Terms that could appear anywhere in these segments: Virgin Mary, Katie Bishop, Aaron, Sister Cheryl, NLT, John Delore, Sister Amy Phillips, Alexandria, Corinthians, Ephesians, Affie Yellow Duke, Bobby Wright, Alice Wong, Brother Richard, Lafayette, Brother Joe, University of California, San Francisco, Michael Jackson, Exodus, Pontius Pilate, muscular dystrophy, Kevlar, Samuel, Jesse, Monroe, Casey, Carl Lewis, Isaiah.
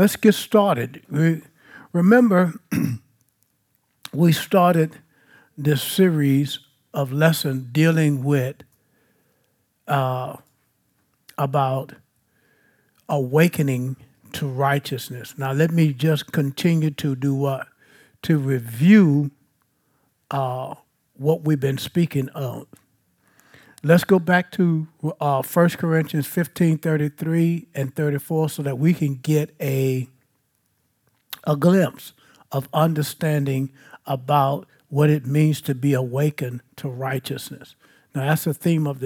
Let's get started. Remember, we started this series of lessons dealing with about awakening to righteousness. Now, let me just continue to do what? To review what we've been speaking of. Let's go back to 1 Corinthians 15, 33 and 34 so that we can get a glimpse of understanding about what it means to be awakened to righteousness. Now, that's the theme of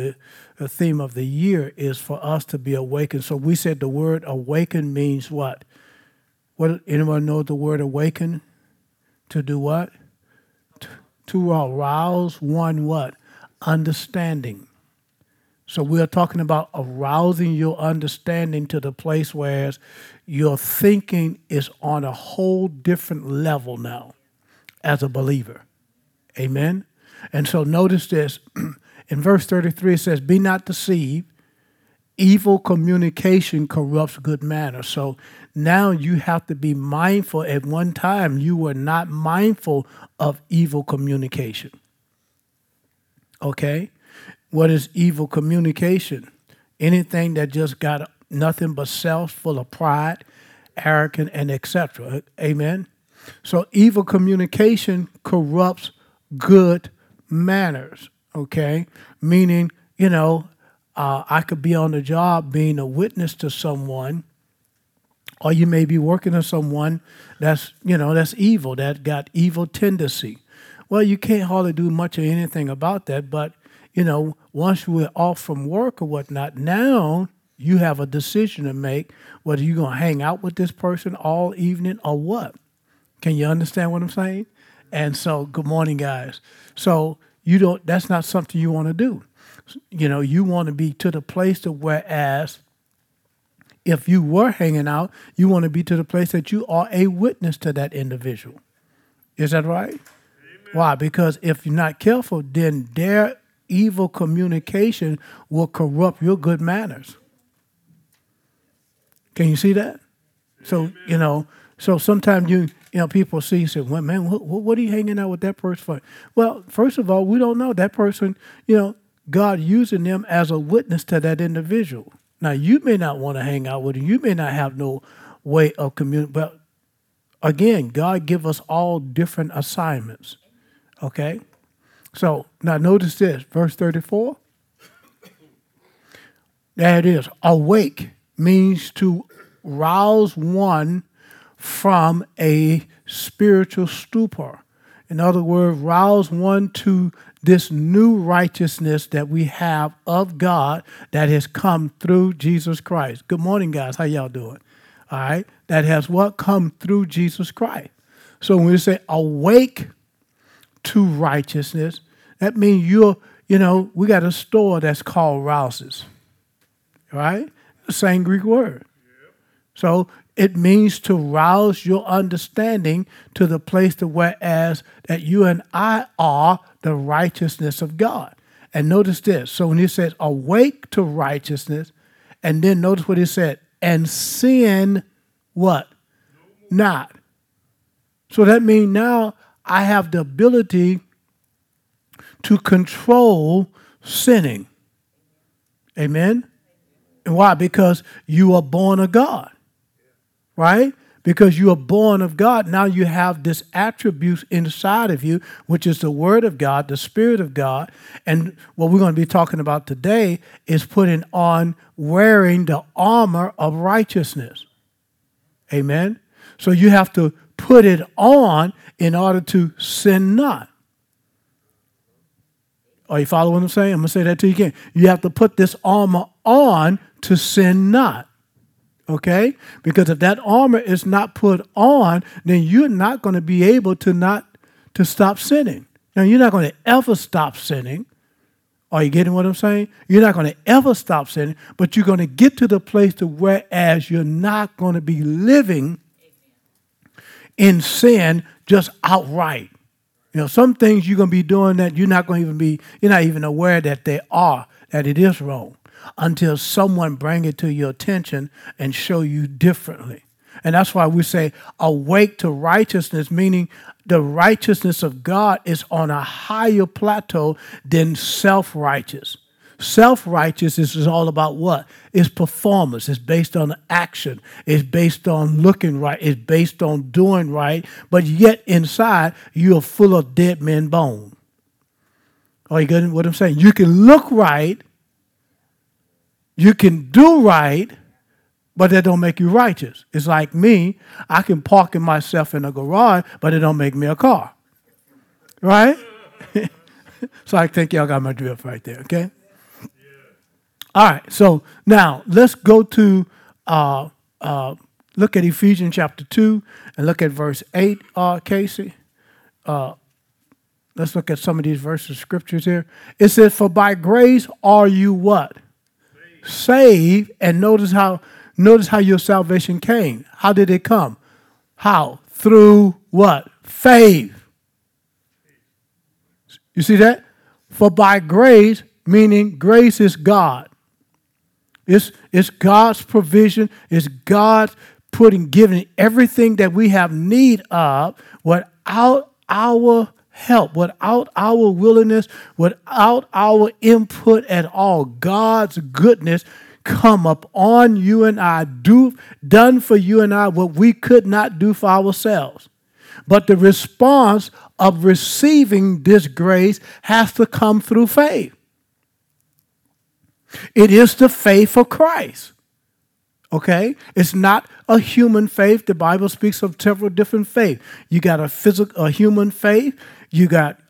the year is for us to be awakened. So we said the word awaken means what? What, anyone know the word awaken? To do what? To arouse one what? Understanding. So we are talking about arousing your understanding to the place where your thinking is on a whole different level now as a believer. Amen? And so notice this. In verse 33 it says, "Be not deceived, evil communication corrupts good manners." So now you have to be mindful. At one time you were not mindful of evil communication. Okay? What is evil communication? Anything that just got nothing but self, full of pride, arrogant, and etc. Amen? So evil communication corrupts good manners. Okay? Meaning, I could be on the job being a witness to someone, or you may be working with someone that's evil, that got evil tendency. Well, you can't hardly do much of anything about that, but, once we're off from work or whatnot, now you have a decision to make whether you're going to hang out with this person all evening or what. Can you understand what I'm saying? And so, good morning, guys. So, that's not something you want to do. You want to be to the place to whereas if you were hanging out, you want to be to the place that you are a witness to that individual. Is that right? Amen. Why? Because if you're not careful, then their evil communication will corrupt your good manners. Can you see that? So, amen. So sometimes people say, "Well, man, what are you hanging out with that person for?" Well, first of all, we don't know that person, God using them as a witness to that individual. Now, you may not want to hang out with them. You may not have no way of communicating. But again, God give us all different assignments. Okay? So, now notice this. Verse 34. There it is. Awake means to rouse one from a spiritual stupor. In other words, rouse one to this new righteousness that we have of God that has come through Jesus Christ. Good morning, guys. How y'all doing? All right. That has what? Come through Jesus Christ. So when we say awake to righteousness, that means we got a store that's called Rouses. Right? The same Greek word. Yeah. So it means to rouse your understanding to the place to whereas that you and I are the righteousness of God. And notice this. So when he says awake to righteousness, and then notice what he said, and sin what? Not. So that means now I have the ability to control sinning. Amen? And why? Because you are born of God. Right? Because you are born of God. Now you have this attribute inside of you, which is the Word of God, the Spirit of God. And what we're going to be talking about today is putting on, wearing the armor of righteousness. Amen? So you have to put it on in order to sin not. Are you following what I'm saying? I'm going to say that to you again. You have to put this armor on to sin not. Okay? Because if that armor is not put on, then you're not going to be able to stop sinning. Now, you're not going to ever stop sinning. Are you getting what I'm saying? You're not going to ever stop sinning, but you're going to get to the place to whereas you're not going to be living in sin just outright. Some things you're going to be doing that you're not even aware that they are, that it is wrong, until someone bring it to your attention and show you differently. And that's why we say awake to righteousness, meaning the righteousness of God is on a higher plateau than self-righteous. Self-righteousness is all about what? It's performance. It's based on action. It's based on looking right. It's based on doing right. But yet inside, you are full of dead men bones. Are you getting what I'm saying? You can look right. You can do right. But that don't make you righteous. It's like me. I can park myself in a garage, but it don't make me a car. Right? So I think y'all got my drift right there, okay? Yeah. All right, so now let's go to, look at Ephesians chapter 2 and look at verse 8, Casey. Let's look at some of these verses of scriptures here. It says, for by grace are you what? Saved. And notice how your salvation came. How did it come? How? Through what? Faith. You see that? For by grace, meaning grace is God. It's God's provision. It's God's giving everything that we have need of without our help, without our willingness, without our input at all. God's goodness come up on you and I, done for you and I what we could not do for ourselves. But the response of receiving this grace has to come through faith. It is the faith of Christ. Okay? It's not a human faith. The Bible speaks of several different faiths. You got a human faith. You got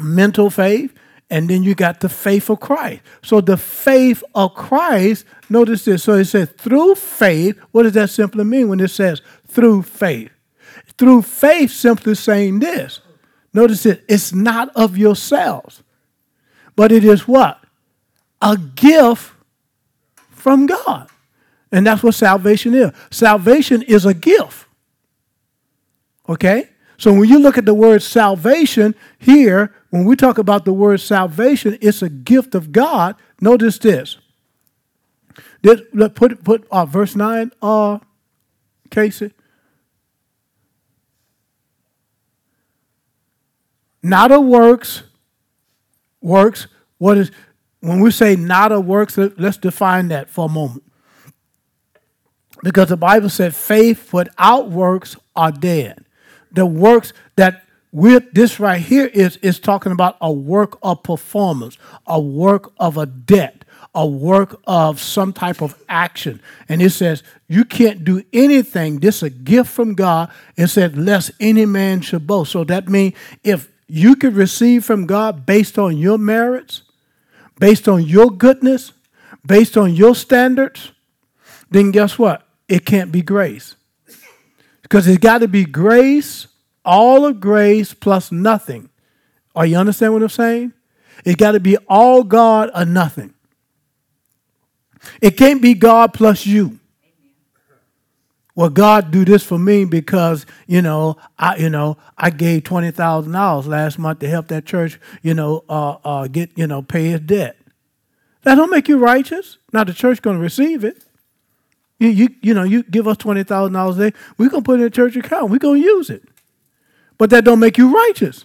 mental faith. And then you got the faith of Christ. So the faith of Christ, notice this. So it says through faith. What does that simply mean when it says through faith? Through faith, simply saying this. Notice it. It's not of yourselves, but it is what? A gift from God. And that's what salvation is. Salvation is a gift. Okay? So when you look at the word salvation here, when we talk about the word salvation, it's a gift of God. Notice this. Put verse 9, Casey. Not of works, what is, when we say not of works, let's define that for a moment. Because the Bible said faith without works are dead. The works that with this right here is talking about a work of performance, a work of a debt, a work of some type of action. And it says, you can't do anything. This is a gift from God. It said, lest any man should boast. So that means if you can receive from God based on your merits, based on your goodness, based on your standards, then guess what? It can't be grace. Because it's got to be grace, all of grace plus nothing. Are you understand what I'm saying? It's got to be all God or nothing. It can't be God plus you. Well, God do this for me because, I gave $20,000 last month to help that church, pay its debt. That don't make you righteous. Now the church going to receive it. You give us $20,000 a day, we're going to put it in the church account. We're going to use it. But that don't make you righteous.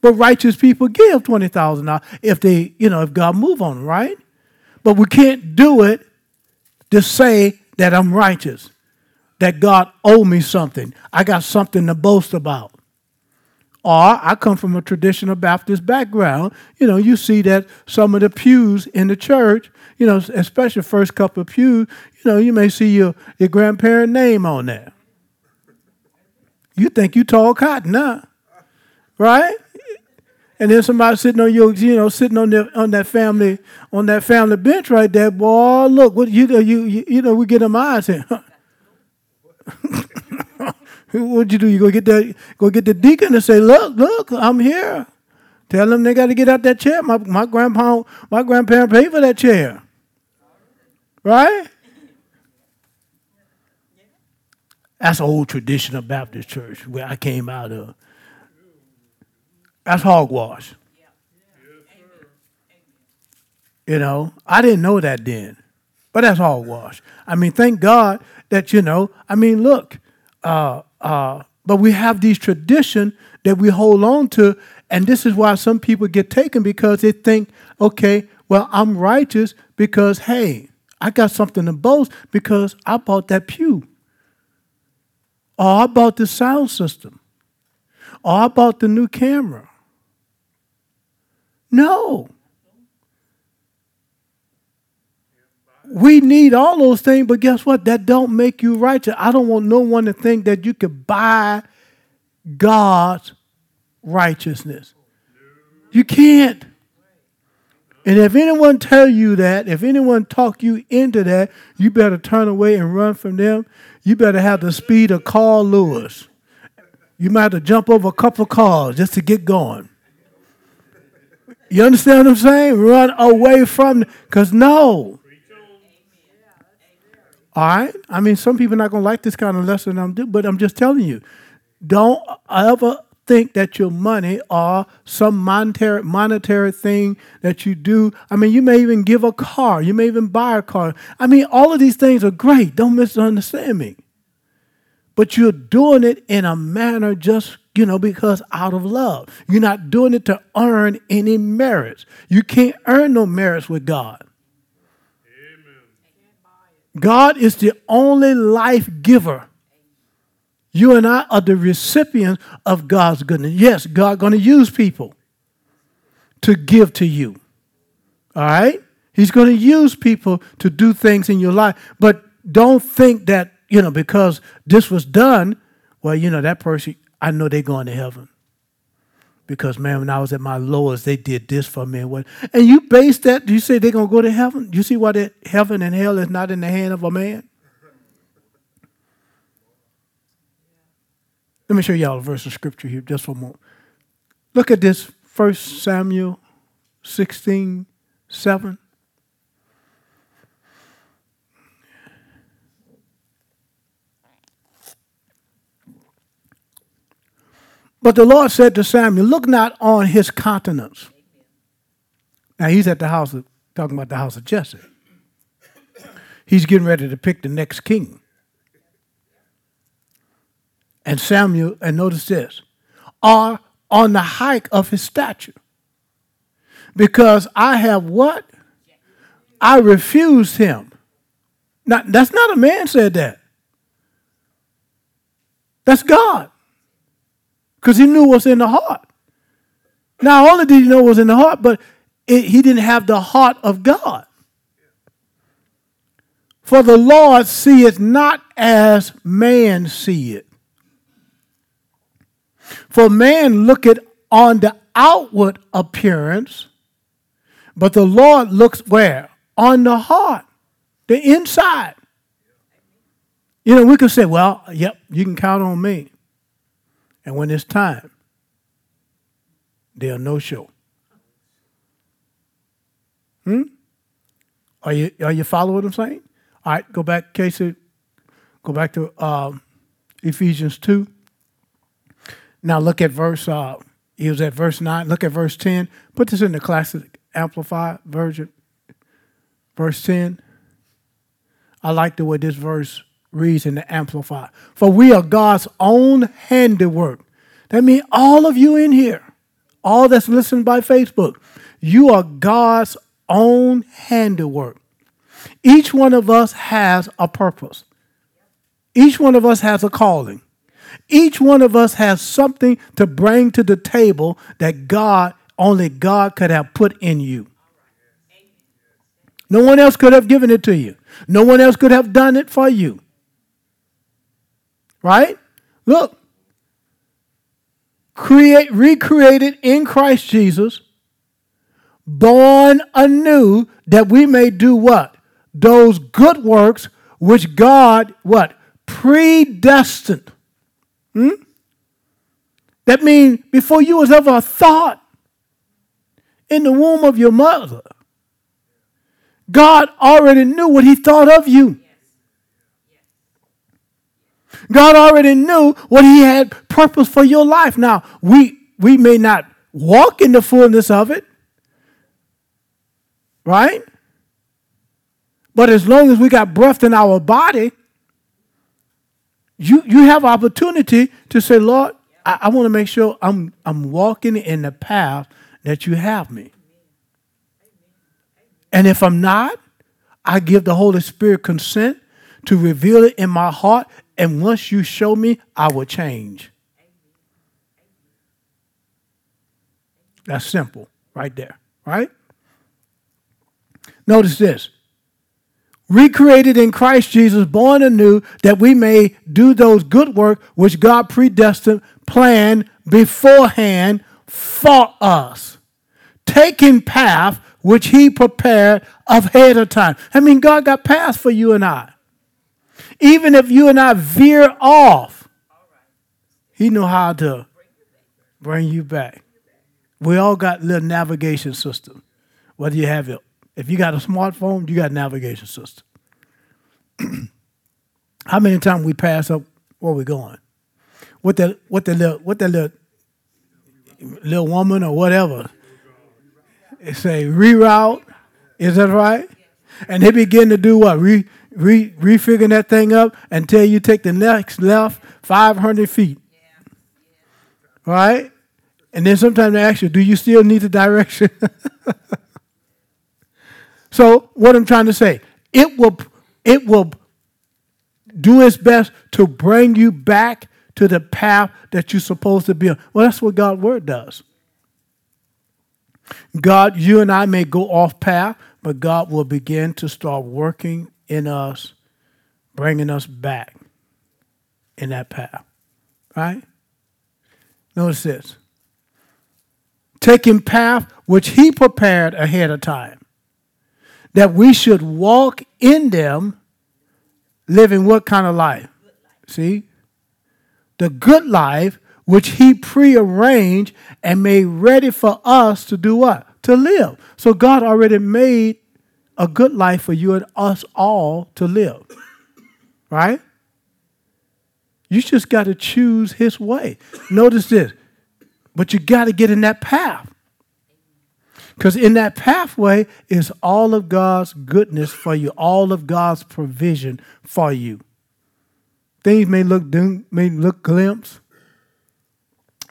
But righteous people give $20,000 if they, if God move on them, right? But we can't do it to say that I'm righteous. That God owed me something. I got something to boast about. Or I come from a traditional Baptist background. You see that some of the pews in the church, especially the first couple of pews, you may see your grandparent name on there. You think you tall cotton, huh? Right? And then somebody sitting on that family bench right there, boy. Look, what we get them eyes here. What'd you do? You go get the deacon and say, look, I'm here. Tell them they got to get out that chair. My grandparent paid for that chair, right? That's an old traditional Baptist church where I came out of. That's hogwash. I didn't know that then. But that's all wash. I mean, thank God that, you know, I mean, look, but we have these tradition that we hold on to, and this is why some people get taken, because they think, okay, well, I'm righteous because, hey, I got something to boast because I bought that pew, or I bought the sound system, or I bought the new camera. No. We need all those things, but guess what? That don't make you righteous. I don't want no one to think that you could buy God's righteousness. You can't. And if anyone tell you that, if anyone talk you into that, you better turn away and run from them. You better have the speed of Carl Lewis. You might have to jump over a couple of cars just to get going. You understand what I'm saying? Run away from them, because no. All right? I mean, some people are not going to like this kind of lesson I'm doing, but I'm just telling you, don't ever think that your money or some monetary thing that you do. I mean, you may even give a car. You may even buy a car. I mean, all of these things are great. Don't misunderstand me. But you're doing it in a manner just, you know, because out of love. You're not doing it to earn any merits. You can't earn no merits with God. Amen. God is the only life giver. You and I are the recipients of God's goodness. Yes, God's going to use people to give to you. All right? He's going to use people to do things in your life. But don't think that, you know, because this was done, well, you know, that person, I know they're going to heaven. Because, man, when I was at my lowest, they did this for me. And you base that, you say they're going to go to heaven? You see why that heaven and hell is not in the hand of a man? Let me show y'all a verse of scripture here just for a moment. Look at this, 1 Samuel 16:7. But the Lord said to Samuel, look not on his countenance. Now he's at the house of, talking about the house of Jesse. He's getting ready to pick the next king. And Samuel, and notice this, are on the height of his stature. Because I have what? I refused him. Now, that's not a man said that. That's God. Because he knew what's in the heart. Not only did he know what was in the heart, but he didn't have the heart of God. For the Lord seeth not as man seeth. For man looketh on the outward appearance, but the Lord looks where? On the heart, the inside. You know, we could say, well, yep, you can count on me. And when it's time, there'll no show. Are you following what I'm saying? All right, go back, Casey. Go back to Ephesians 2. Now look at verse, he was at verse 9. Look at verse 10. Put this in the classic Amplified Version. Verse 10. I like the way this verse reads in the Amplified. For we are God's own handiwork. That means all of you in here, all that's listening by Facebook, you are God's own handiwork. Each one of us has a purpose. Each one of us has a calling. Each one of us has something to bring to the table that God, only God could have put in you. No one else could have given it to you. No one else could have done it for you. Right? Look. Recreated in Christ Jesus, born anew, that we may do what? Those good works which God, what? Predestined. That means before you was ever a thought in the womb of your mother, God already knew what he thought of you. God already knew what he had purpose for your life. Now, we may not walk in the fullness of it, right? But as long as we got breath in our body, you have opportunity to say, Lord, I want to make sure I'm walking in the path that you have me. And if I'm not, I give the Holy Spirit consent to reveal it in my heart. And once you show me, I will change. That's simple right there, right? Notice this. Recreated in Christ Jesus, born anew, that we may do those good work which God predestined, planned beforehand for us, taking path which he prepared ahead of time. I mean, God got paths for you and I. Even if you and I veer off, he know how to bring you back. We all got little navigation system, whether you have it. If you got a smartphone, you got a navigation system. How many times we pass up where we're going? What that little woman or whatever. It say reroute. Is that right? And they begin to do what? Refiguring that thing up until you take the next left 500 feet. Right? And then sometimes they ask you, do you still need the direction? So what I'm trying to say, it will do its best to bring you back to the path that you're supposed to be on. Well, that's what God's word does. God, you and I may go off path, but God will begin to start working in us, bringing us back in that path, right? Notice this. Taking path which he prepared ahead of time, that we should walk in them, living what kind of life? See? The good life which he prearranged and made ready for us to do what? To live. So God already made a good life for you and us all to live. Right? You just got to choose his way. Notice this. But you got to get in that path. Because in that pathway is all of God's goodness for you, all of God's provision for you. Things may look dim, may look glimpse,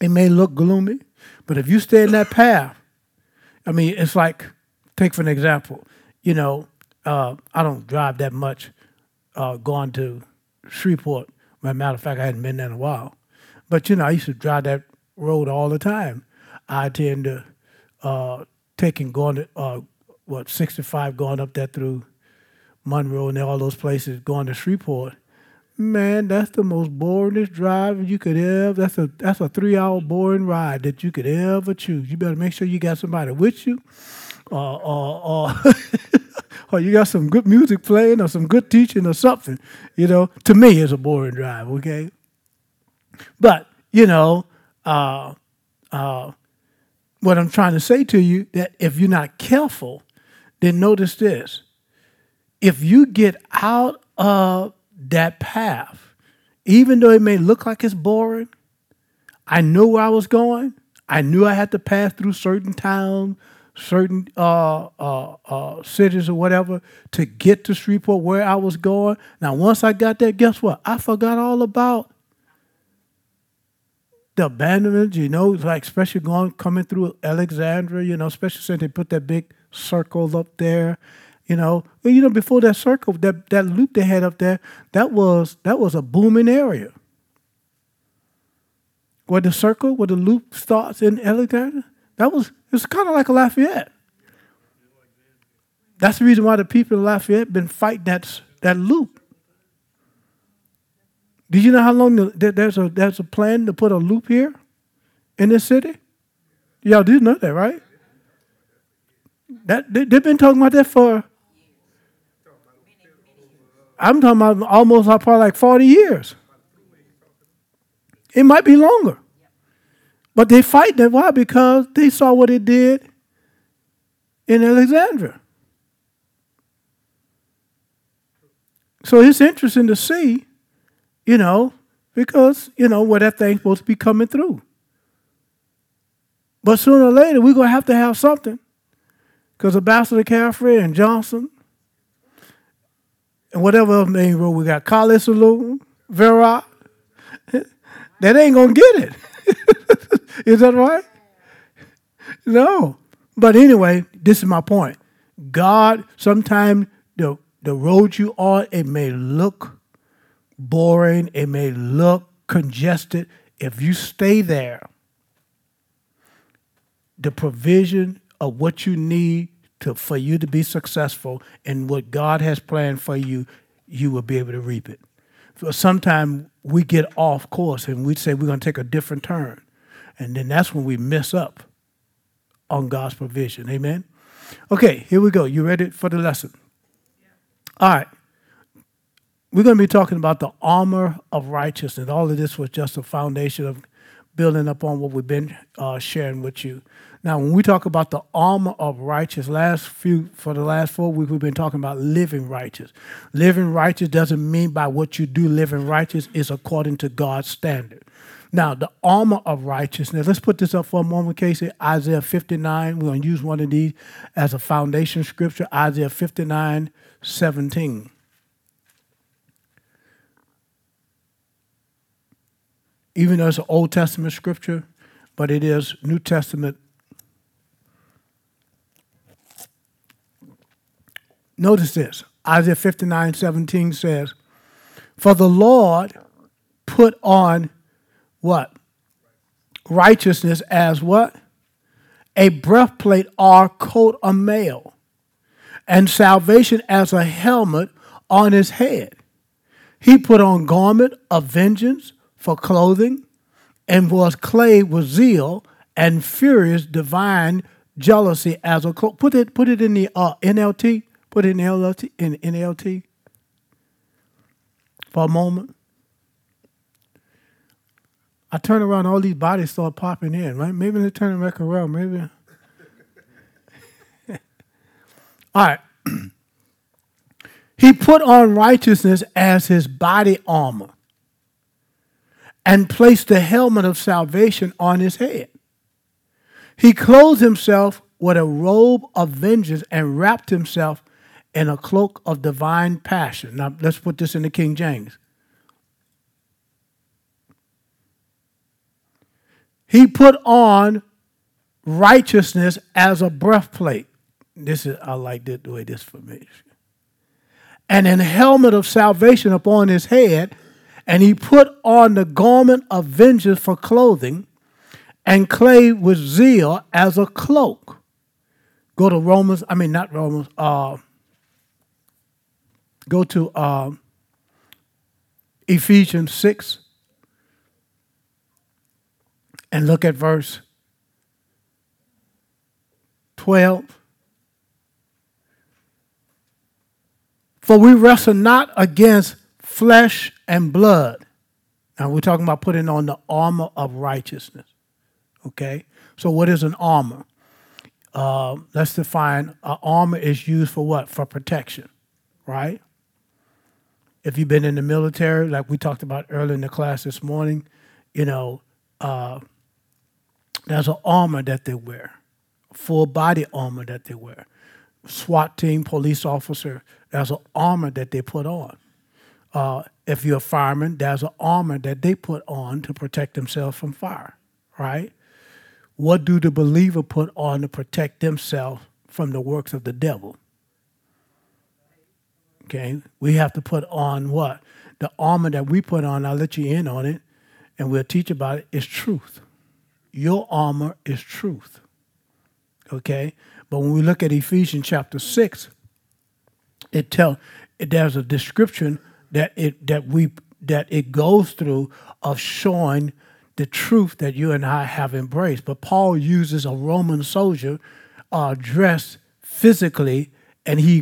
it may look gloomy, but if you stay in that path, I mean, it's like, take for an example, you know, I don't drive that much going to Shreveport. As a matter of fact, I hadn't been there in a while. But, you know, I used to drive that road all the time. I tend to going to 65, going up there through Monroe and all those places, going to Shreveport. Man, that's the most boringest drive you could ever. That's a 3-hour boring ride that you could ever choose. You better make sure you got somebody with you, or you got some good music playing, or some good teaching, or something. You know, to me, it's a boring drive. Okay, but you know. What I'm trying to say to you, that if you're not careful, then notice this. If you get out of that path, even though it may look like it's boring, I know where I was going. I knew I had to pass through certain towns, certain cities or whatever to get to Shreveport where I was going. Now, once I got there, guess what? I forgot all about the abandonment, you know, like especially coming through Alexandria, you know, especially since they put that big circle up there, you know. Well, you know, before that circle, that loop they had up there, that was a booming area. Where the loop starts in Alexandria, it's kind of like a Lafayette. That's the reason why the people in Lafayette been fighting that loop. Did you know how long there's a plan to put a loop here in this city? Y'all did know that, right? That they've been talking about that for, I'm talking about almost probably like 40 years. It might be longer. But they fight that. Why? Because they saw what it did in Alexandria. So it's interesting to see. You know, because, you know, where that thing's supposed to be coming through. But sooner or later, we're going to have something. Because Ambassador Caffrey and Johnson and whatever else name road we got, Carlisle, Vera, that ain't going to get it. Is that right? No. But anyway, this is my point. God, sometimes the road you on, it may look boring. It may look congested. If you stay there, the provision of what you need for you to be successful and what God has planned for you, you will be able to reap it. Sometimes we get off course and we say we're going to take a different turn. And then that's when we mess up on God's provision. Amen? Okay, here we go. You ready for the lesson? All right. We're going to be talking about the armor of righteousness. All of this was just a foundation of building upon what we've been sharing with you. Now, when we talk about the armor of righteousness, for the last 4 weeks, we've been talking about living righteous. Living righteous doesn't mean by what you do. Living righteous is according to God's standard. Now, the armor of righteousness, let's put this up for a moment, Casey. Isaiah 59, we're going to use one of these as a foundation scripture, Isaiah 59:17. Even though it's an Old Testament scripture, but it is New Testament. Notice this. Isaiah 59:17 says, "For the Lord put on what? Righteousness as what? A breastplate or coat of mail, and salvation as a helmet on his head. He put on garment of vengeance for clothing, and was clad with zeal and furious divine jealousy as a cloak." Put it in the NLT. Put it in NLT. In NLT for a moment. I turn around, all these bodies start popping in, right? Maybe they turn them back around, maybe. All right. He put on righteousness as his body armor and placed the helmet of salvation on his head. He clothed himself with a robe of vengeance and wrapped himself in a cloak of divine passion. Now, let's put this in the King James. He put on righteousness as a breastplate. I like the way this for me. And an helmet of salvation upon his head, and he put on the garment of vengeance for clothing, and clad with zeal as a cloak. Go to Ephesians 6. And look at verse 12. "For we wrestle not against flesh and blood." Now we're talking about putting on the armor of righteousness. Okay? So what is an armor? Let's define an armor is used for what? For protection, right? If you've been in the military, like we talked about earlier in the class this morning, there's an armor that they wear, full body armor that they wear. SWAT team, police officer, there's an armor that they put on. If you're a fireman, there's an armor that they put on to protect themselves from fire, right? What do the believer put on to protect themselves from the works of the devil? Okay, we have to put on what? The armor that we put on, I'll let you in on it, and we'll teach about it, is truth. Your armor is truth, okay? But when we look at Ephesians chapter 6, there's a description that it goes through of showing the truth that you and I have embraced. But Paul uses a Roman soldier dressed physically, and he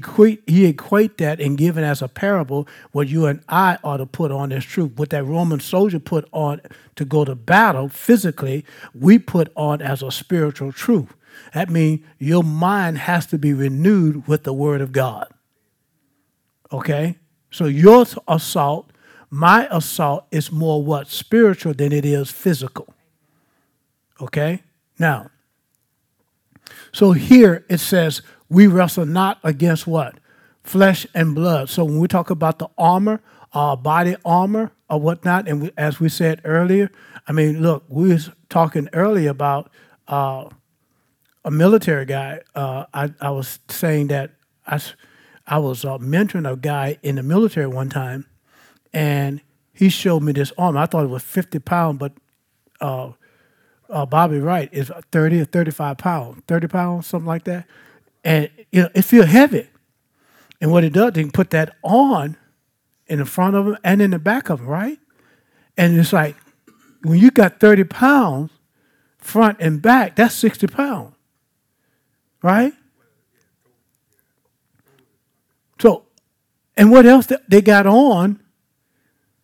equate that and given as a parable what you and I ought to put on as truth. What that Roman soldier put on to go to battle physically, we put on as a spiritual truth. That means your mind has to be renewed with the word of God. Okay? So your assault, my assault is more what? Spiritual than it is physical. Okay? Now, so here it says we wrestle not against what? flesh and blood. So when we talk about the armor, body armor or whatnot, and we, as we said earlier, I mean, look, we was talking earlier about a military guy. I was saying that I was mentoring a guy in the military one time, and he showed me this armor. I thought it was 50 pounds, but Bobby Wright is 30 or 35 pounds, 30 pounds, something like that. And you know, it feels heavy. And what it does, they can put that on in the front of them and in the back of them, right? And it's like, when you got 30 pounds front and back, that's 60 pounds, right? So, and what else they got on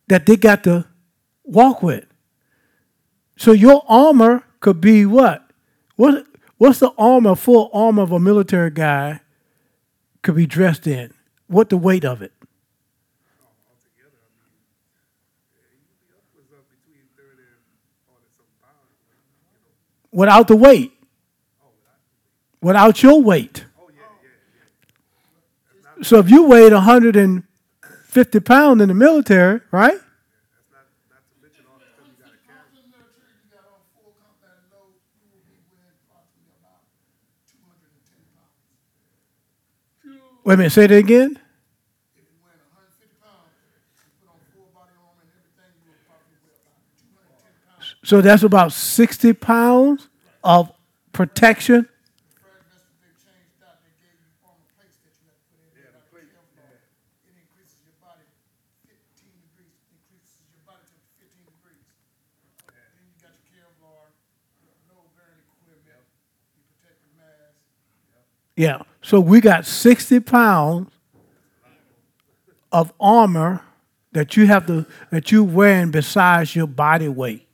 that they got to walk with? So your armor could be what? What's the armor, full armor of a military guy could be dressed in? What the weight of it? Altogether, I mean, it was up between 30 and 40 some pounds. You know. Without the weight. Oh, without your weight. Oh, yeah. So if you weighed 150 pounds in the military, right? Wait a minute, say that again? If you weigh 150 pounds, you put on full body armor and everything, you will probably weigh about 210 pounds. So that's about 60 pounds of protection. It increases your body 15 degrees, increases your body temperature 15 degrees. Then you got your Kevlar, low bearing equipment, you protect your mask. Yeah. So we got 60 pounds of armor that you have to, that you're wearing besides your body weight.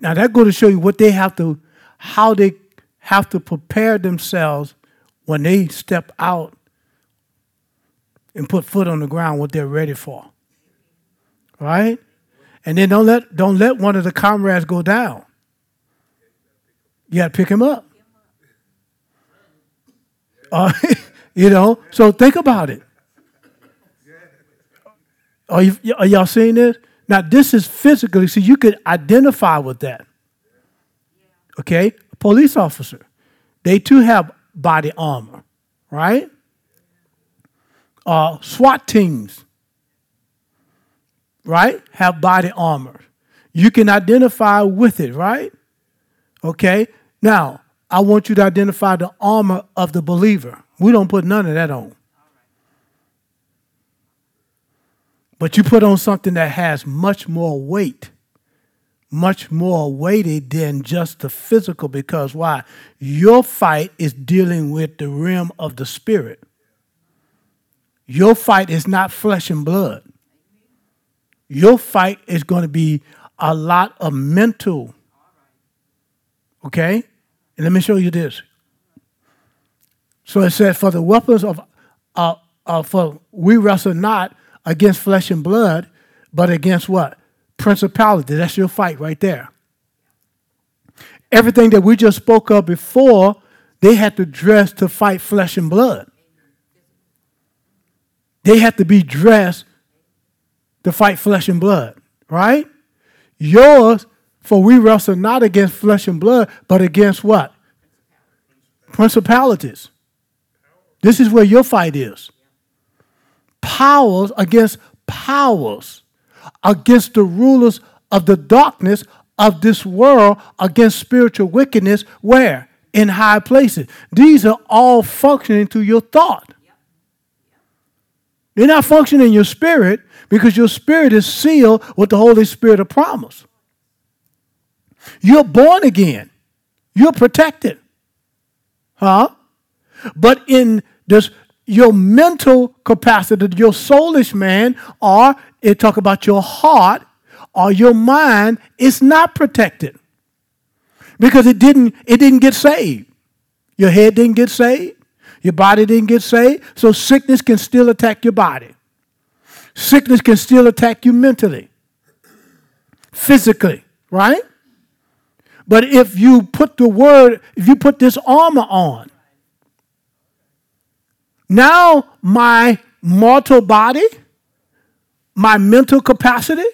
Now that goes to show you what they have to, how they have to prepare themselves when they step out and put foot on the ground, what they're ready for. Right? And then don't let one of the comrades go down. You got to pick him up. You know, so think about it. Are y'all seeing this? Now, this is physically, so you could identify with that. Okay? A police officer, they too have body armor, right? SWAT teams, right, have body armor. You can identify with it, right? Okay? Now, I want you to identify the armor of the believer. We don't put none of that on. But you put on something that has much more weighty than just the physical, because why? Your fight is dealing with the realm of the spirit. Your fight is not flesh and blood. Your fight is going to be a lot of mental. Okay? And let me show you this. So it says, for the weapons of, for we wrestle not against flesh and blood, but against what? Principality. That's your fight right there. Everything that we just spoke of before, they had to dress to fight flesh and blood. They had to be dressed to fight flesh and blood, right? Yours, for we wrestle not against flesh and blood, but against what? Principalities. This is where your fight is. Powers, against the rulers of the darkness of this world, against spiritual wickedness, where? In high places. These are all functioning through your thought. They're not functioning in your spirit, because your spirit is sealed with the Holy Spirit of promise. You're born again. You're protected. Huh? But in this, your mental capacity, your soulish man, or it talk about your heart or your mind, it's not protected. Because it didn't get saved. Your head didn't get saved. Your body didn't get saved. So sickness can still attack your body. Sickness can still attack you mentally, physically, right? But if you put this armor on, Now my mortal body, my mental capacity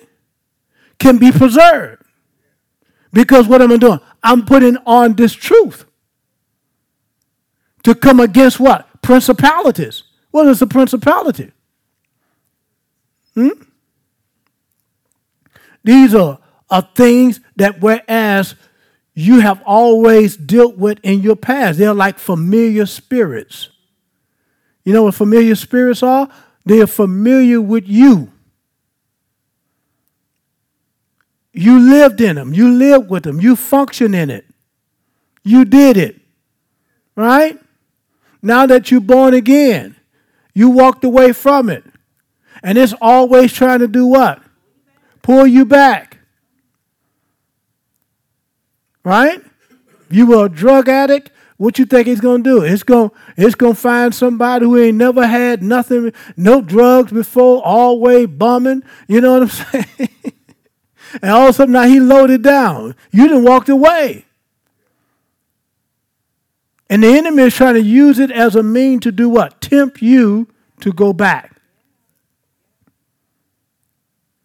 can be preserved. Because what am I doing? I'm putting on this truth to come against what? Principalities. What is a principality? These are things that whereas you have always dealt with in your past, they're like familiar spirits. You know what familiar spirits are? They are familiar with you. You lived in them. You lived with them. You functioned in it. You did it. Right? Now that you're born again, you walked away from it. And it's always trying to do what? Pull you back. Right? You were a drug addict. What you think it's going to do? It's going to find somebody who ain't never had nothing, no drugs before, always bumming. You know what I'm saying? And all of a sudden now he loaded down. You done walked away. And the enemy is trying to use it as a mean to do what? Tempt you to go back.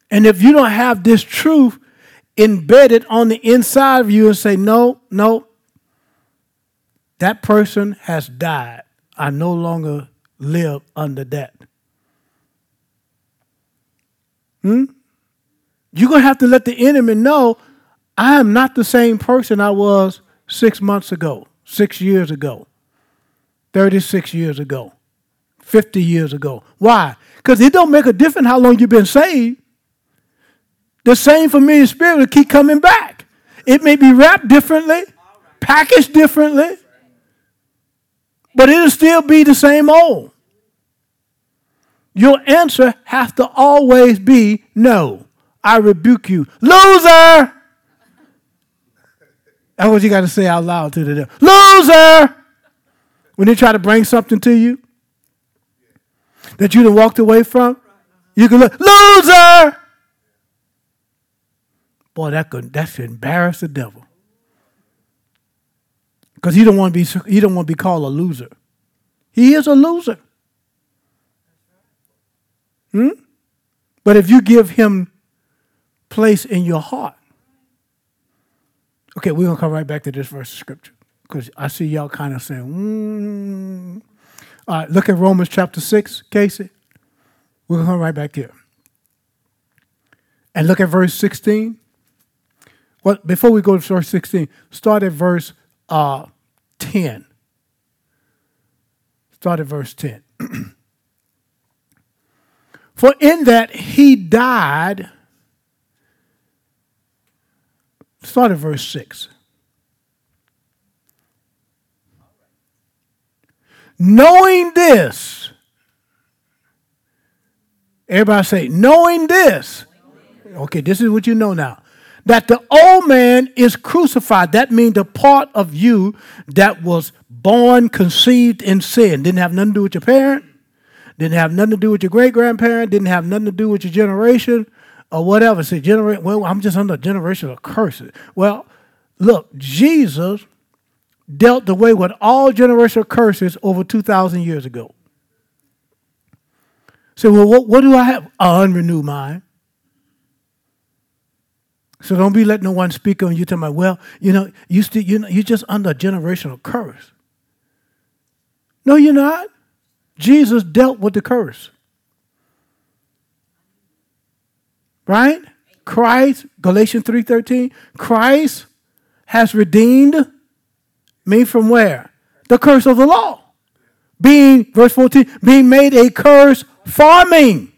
And if you don't have this truth embedded on the inside of you and say, no, that person has died. I no longer live under that. You're going to have to let the enemy know I am not the same person I was 6 months ago, 6 years ago, 36 years ago, 50 years ago. Why? Because it don't make a difference how long you've been saved. The same familiar spirit will keep coming back. It may be wrapped differently, packaged differently, but it'll still be the same old. Your answer has to always be no. I rebuke you. Loser! That's what you got to say out loud to the devil. Loser! When they try to bring something to you that you done walked away from, you can look, loser! Boy, that should embarrass the devil. Because he don't want to be called a loser. He is a loser. But if you give him place in your heart. Okay, we're going to come right back to this verse of scripture because I see y'all kind of saying, All right, look at Romans chapter 6, Casey. We're going to come right back here. And look at verse 16. Well, before we go to verse 16, start at verse 10. Start at verse 10. For in that he died... Start at verse 6. Knowing this. Everybody say, knowing this. Okay, this is what you know now. That the old man is crucified. That means the part of you that was born, conceived in sin. Didn't have nothing to do with your parent. Didn't have nothing to do with your great-grandparent. Didn't have nothing to do with your generation. Or whatever. Say, well, I'm just under a generation of curses. Well, look, Jesus dealt away with all generational curses over 2,000 years ago. Say, well, what do I have? An unrenewed mind. So don't be letting no one speak on you. Tell me, well, you're just under a generational curse. No, you're not. Jesus dealt with the curse. Right? Christ, Galatians 3:13, Christ has redeemed me from where? The curse of the law. Verse 14, being made a curse for me.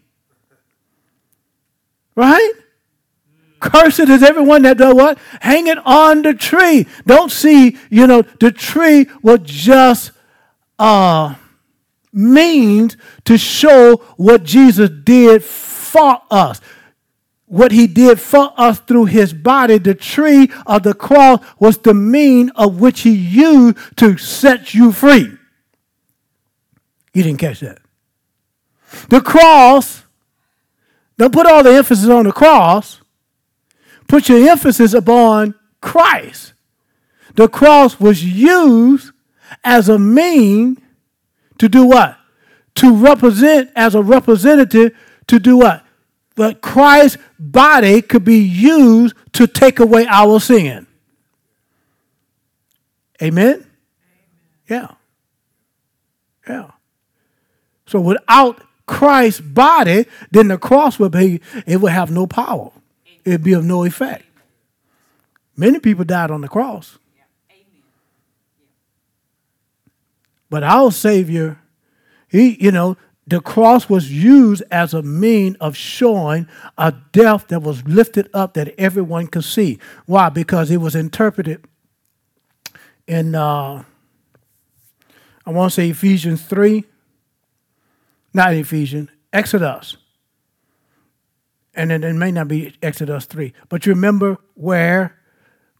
Right? Cursed is everyone that does what? Hang it on the tree. Don't see, the tree was just means to show what Jesus did for us. What he did for us through his body, the tree of the cross was the mean of which he used to set you free. You didn't catch that. The cross, don't put all the emphasis on the cross. Put your emphasis upon Christ. The cross was used as a mean to do what? to represent as a representative to do what? That Christ's body could be used to take away our sin. Amen? Yeah. Yeah. So without Christ's body, then the cross would be, it would have no power. It would be of no effect. Many people died on the cross. But our Savior, he, you know, the cross was used as a mean of showing a death that was lifted up that everyone could see. Why? Because it was interpreted in, I want to say Ephesians 3, not Ephesians, Exodus. And then it may not be Exodus 3. But you remember where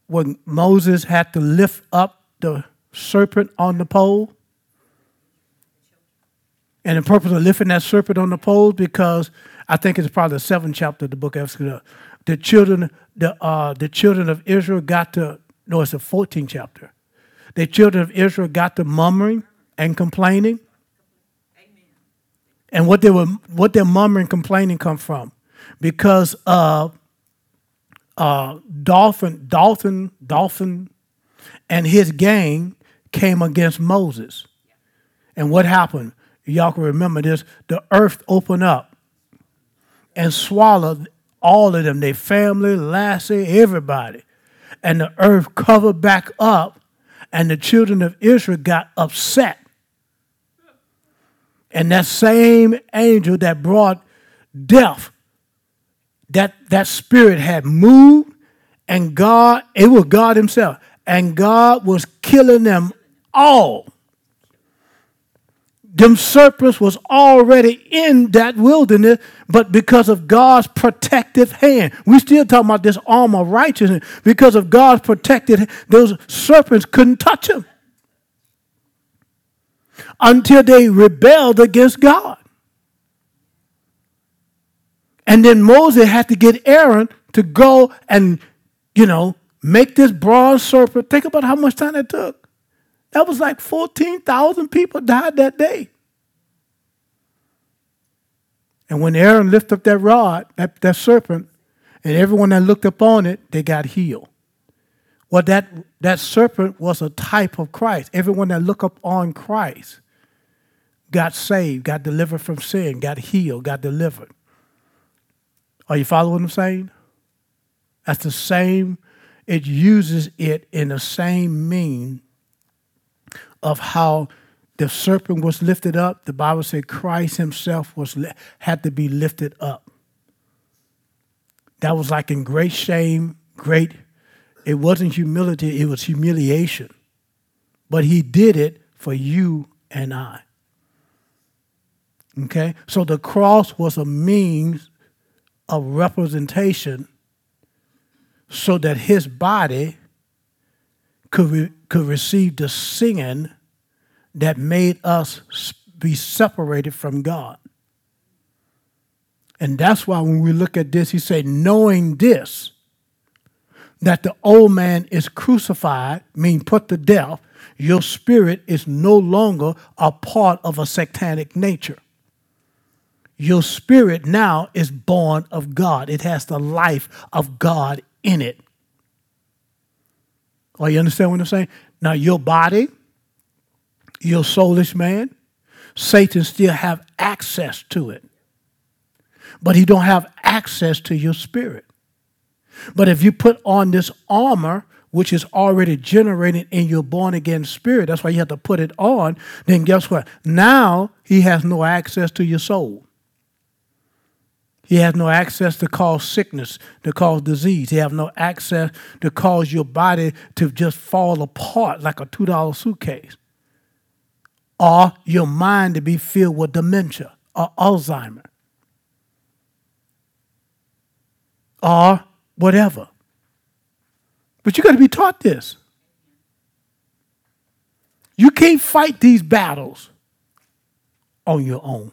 when Moses had to lift up the serpent on the pole? And the purpose of lifting that serpent on the pole, because I think it's probably the 7th chapter of the book of Exodus. The children of Israel got to, no, it's the 14th chapter. The children of Israel got to murmuring and complaining. Amen. And what their murmuring and complaining come from, because Dolphin, and his gang came against Moses, and what happened? Y'all can remember this. The earth opened up and swallowed all of them, their family, Lassie, everybody. And the earth covered back up, and the children of Israel got upset. And that same angel that brought death, that spirit had moved, and God, it was God himself, and God was killing them all. Them serpents was already in that wilderness, but because of God's protective hand, we still talking about this arm of righteousness. Because of God's protective hand, those serpents couldn't touch him until they rebelled against God. And then Moses had to get Aaron to go and, you know, make this bronze serpent. Think about how much time it took. That was like 14,000 people died that day. And when Aaron lifted up that rod, that serpent, and everyone that looked upon it, they got healed. Well, that serpent was a type of Christ. Everyone that looked upon Christ got saved, got delivered from sin, got healed, got delivered. Are you following what I'm saying? That's the same. It uses it in the same mean of how the serpent was lifted up. The Bible said Christ himself was had to be lifted up. That was like in great shame, great, it wasn't humility, it was humiliation. But he did it for you and I. Okay? So the cross was a means of representation so that his body could receive the sin that made us be separated from God. And that's why when we look at this, he said, knowing this, that the old man is crucified, meaning put to death, your spirit is no longer a part of a satanic nature. Your spirit now is born of God. It has the life of God in it. Oh, you understand what I'm saying? Now, your body, your soulish man, Satan still have access to it. But he don't have access to your spirit. But if you put on this armor, which is already generated in your born-again spirit, that's why you have to put it on, then guess what? Now, he has no access to your soul. He has no access to cause sickness, to cause disease. He has no access to cause your body to just fall apart like a $2 suitcase. Or your mind to be filled with dementia or Alzheimer's. Or whatever. But you got to be taught this. You can't fight these battles on your own.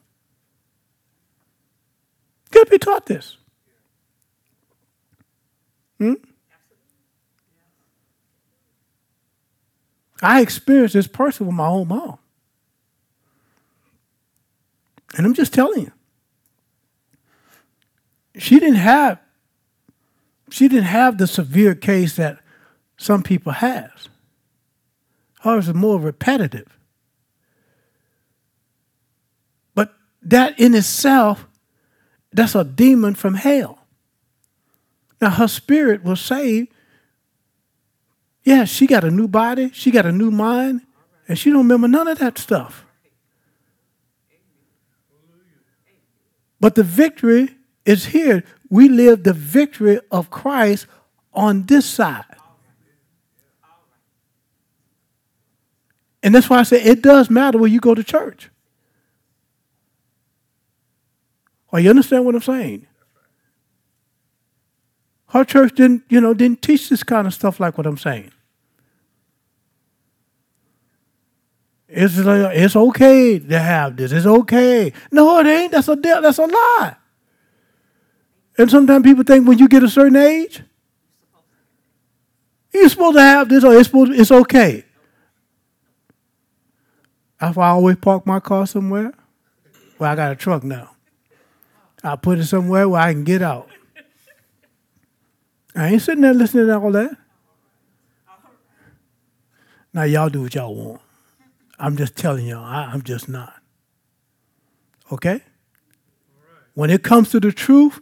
You got to be taught this. I experienced this personally with my own mom. And I'm just telling you, she didn't have the severe case that some people have. Hers is more repetitive. But that in itself, that's a demon from hell. Now, her spirit was saved. Yeah, she got a new body. She got a new mind. And she don't remember none of that stuff. But the victory is here. We live the victory of Christ on this side. And that's why I say it does matter where you go to church. Or you understand what I'm saying? Her church didn't teach this kind of stuff like what I'm saying. It's okay to have this. It's okay. No, it ain't. That's a lie. And sometimes people think when you get a certain age, you're supposed to have this, or it's okay. That's why I always park my car somewhere. Well, I got a truck now. I put it somewhere where I can get out. I ain't sitting there listening to all that. Now, y'all do what y'all want. I'm just telling y'all, I'm just not. Okay? When it comes to the truth,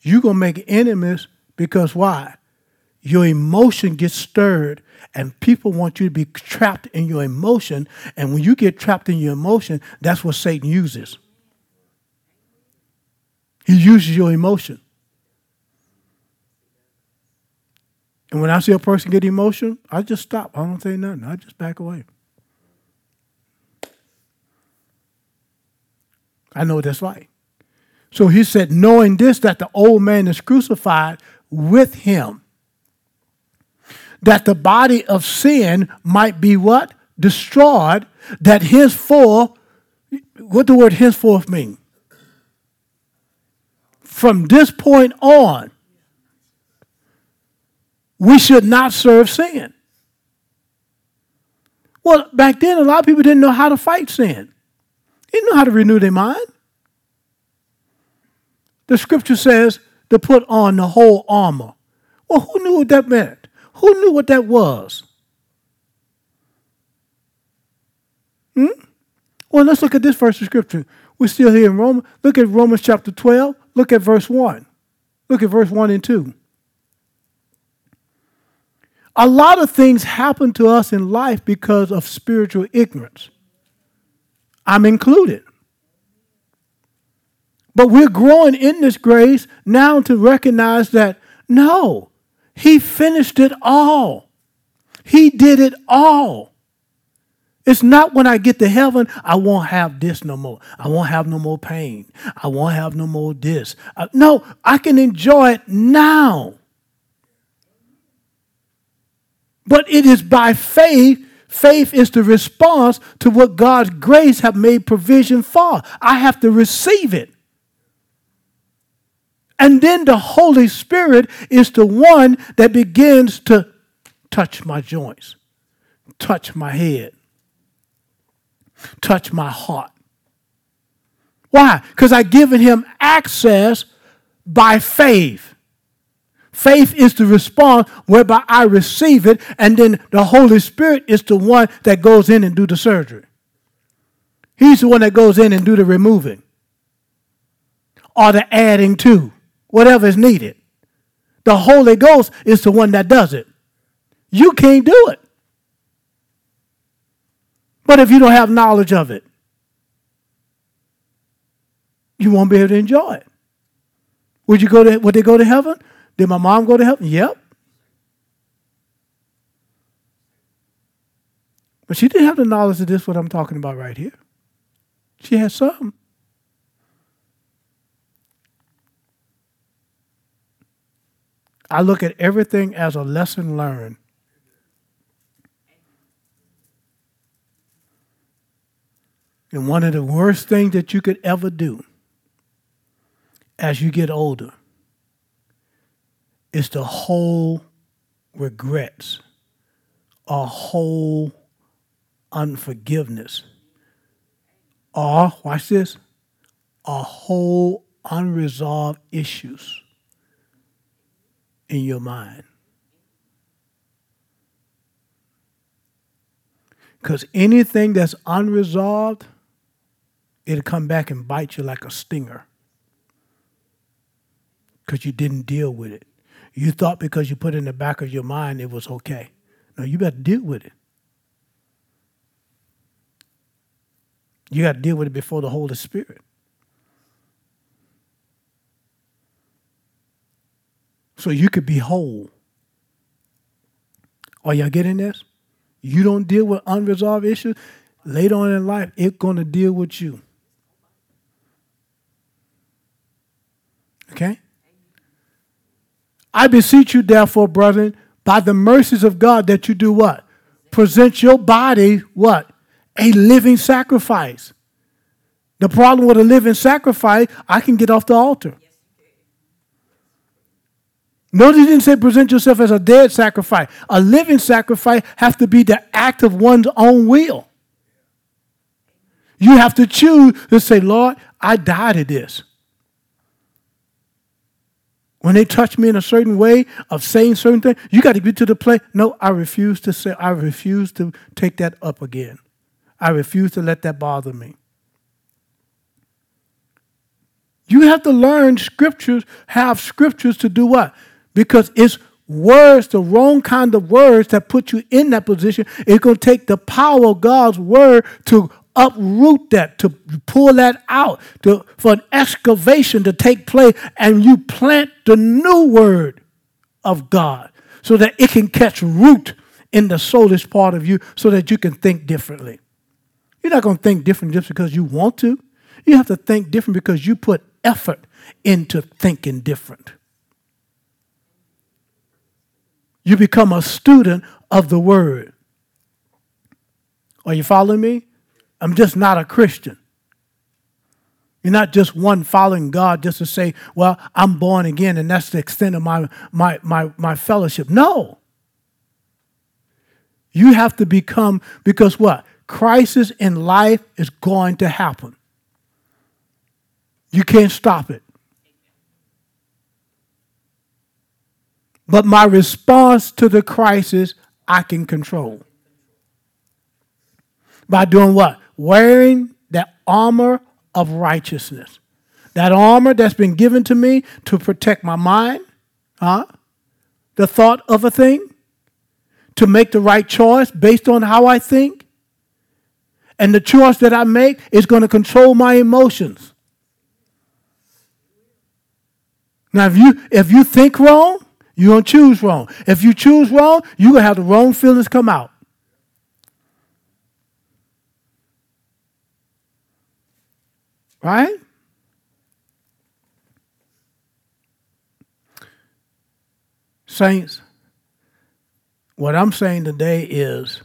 you're going to make enemies because why? Your emotion gets stirred, and people want you to be trapped in your emotion. And when you get trapped in your emotion, that's what Satan uses. He uses your emotion. And when I see a person get emotional, I just stop. I don't say nothing. I just back away. I know what that's like. So he said, knowing this, that the old man is crucified with him, that the body of sin might be what? Destroyed, that henceforth, what the word henceforth mean? From this point on, we should not serve sin. Well, back then, a lot of people didn't know how to fight sin. They didn't know how to renew their mind. The scripture says to put on the whole armor. Well, who knew what that meant? Who knew what that was? Well, let's look at this verse of scripture. We're still here in Romans. Look at Romans chapter 12. Look at verse 1. Look at verse 1 and 2. A lot of things happen to us in life because of spiritual ignorance. I'm included. But we're growing in this grace now to recognize that, no, he finished it all. He did it all. It's not when I get to heaven, I won't have this no more. I won't have no more pain. I won't have no more this. No, I can enjoy it now. But it is by faith. Faith is the response to what God's grace have made provision for. I have to receive it. And then the Holy Spirit is the one that begins to touch my joints, touch my head, touch my heart. Why? Because I've given him access by faith. Faith is the response whereby I receive it, and then the Holy Spirit is the one that goes in and do the surgery. He's the one that goes in and do the removing or the adding to, whatever is needed. The Holy Ghost is the one that does it. You can't do it. But if you don't have knowledge of it, you won't be able to enjoy it. Would they go to heaven? Did my mom go to heaven? Yep. But she didn't have the knowledge of this, what I'm talking about right here. She had some. I look at everything as a lesson learned. And one of the worst things that you could ever do as you get older is to hold regrets or hold unforgiveness or, watch this, are whole unresolved issues in your mind. Because anything that's unresolved, it'll come back and bite you like a stinger. Because you didn't deal with it. You thought because you put it in the back of your mind it was okay. No, you better deal with it. You got to deal with it before the Holy Spirit. So you could be whole. Are y'all getting this? You don't deal with unresolved issues, later on in life, it's going to deal with you. Okay? I beseech you, therefore, brethren, by the mercies of God, that you do what? Present your body, what? A living sacrifice. The problem with a living sacrifice, I can get off the altar. Notice he didn't say present yourself as a dead sacrifice. A living sacrifice has to be the act of one's own will. You have to choose to say, Lord, I die to this. When they touch me in a certain way of saying certain things, you got to get to the place. No, I refuse to say, I refuse to take that up again. I refuse to let that bother me. You have to learn scriptures, have scriptures to do what? Because it's words, the wrong kind of words that put you in that position. It's going to take the power of God's word to uproot that, to pull that out, for an excavation to take place, and you plant the new word of God so that it can catch root in the soulish part of you so that you can think differently. You're not going to think different just because you want to. You have to think different because you put effort into thinking different. You become a student of the word. Are you following me? I'm just not a Christian. You're not just one following God just to say, well, I'm born again and that's the extent of my fellowship. No. You have to become, because what? Crisis in life is going to happen. You can't stop it. But my response to the crisis, I can control. By doing what? Wearing that armor of righteousness. That armor that's been given to me to protect my mind, the thought of a thing, to make the right choice based on how I think. And the choice that I make is going to control my emotions. Now, if you think wrong, you're going to choose wrong. If you choose wrong, you're going to have the wrong feelings come out. Right? Saints, what I'm saying today is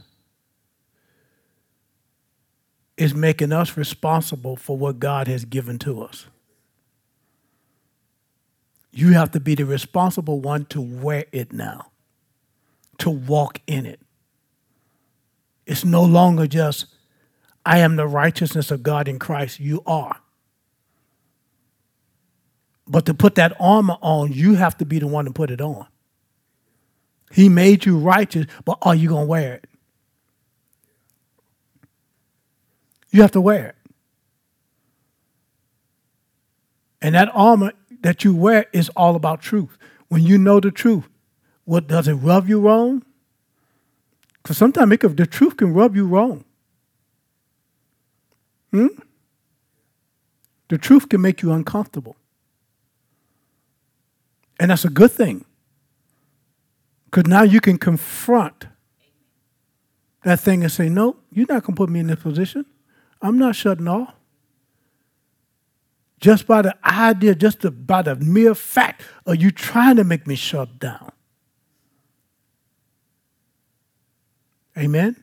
making us responsible for what God has given to us. You have to be the responsible one to wear it now, to walk in it. It's no longer just, I am the righteousness of God in Christ. You are. But to put that armor on, you have to be the one to put it on. He made you righteous, but are you going to wear it? You have to wear it. And that armor that you wear is all about truth. When you know the truth, what does it rub you wrong? Because sometimes the truth can rub you wrong. The truth can make you uncomfortable. And that's a good thing. Because now you can confront that thing and say, no, you're not going to put me in this position. I'm not shutting off. Just by the idea, by the mere fact of you trying to make me shut down. Amen?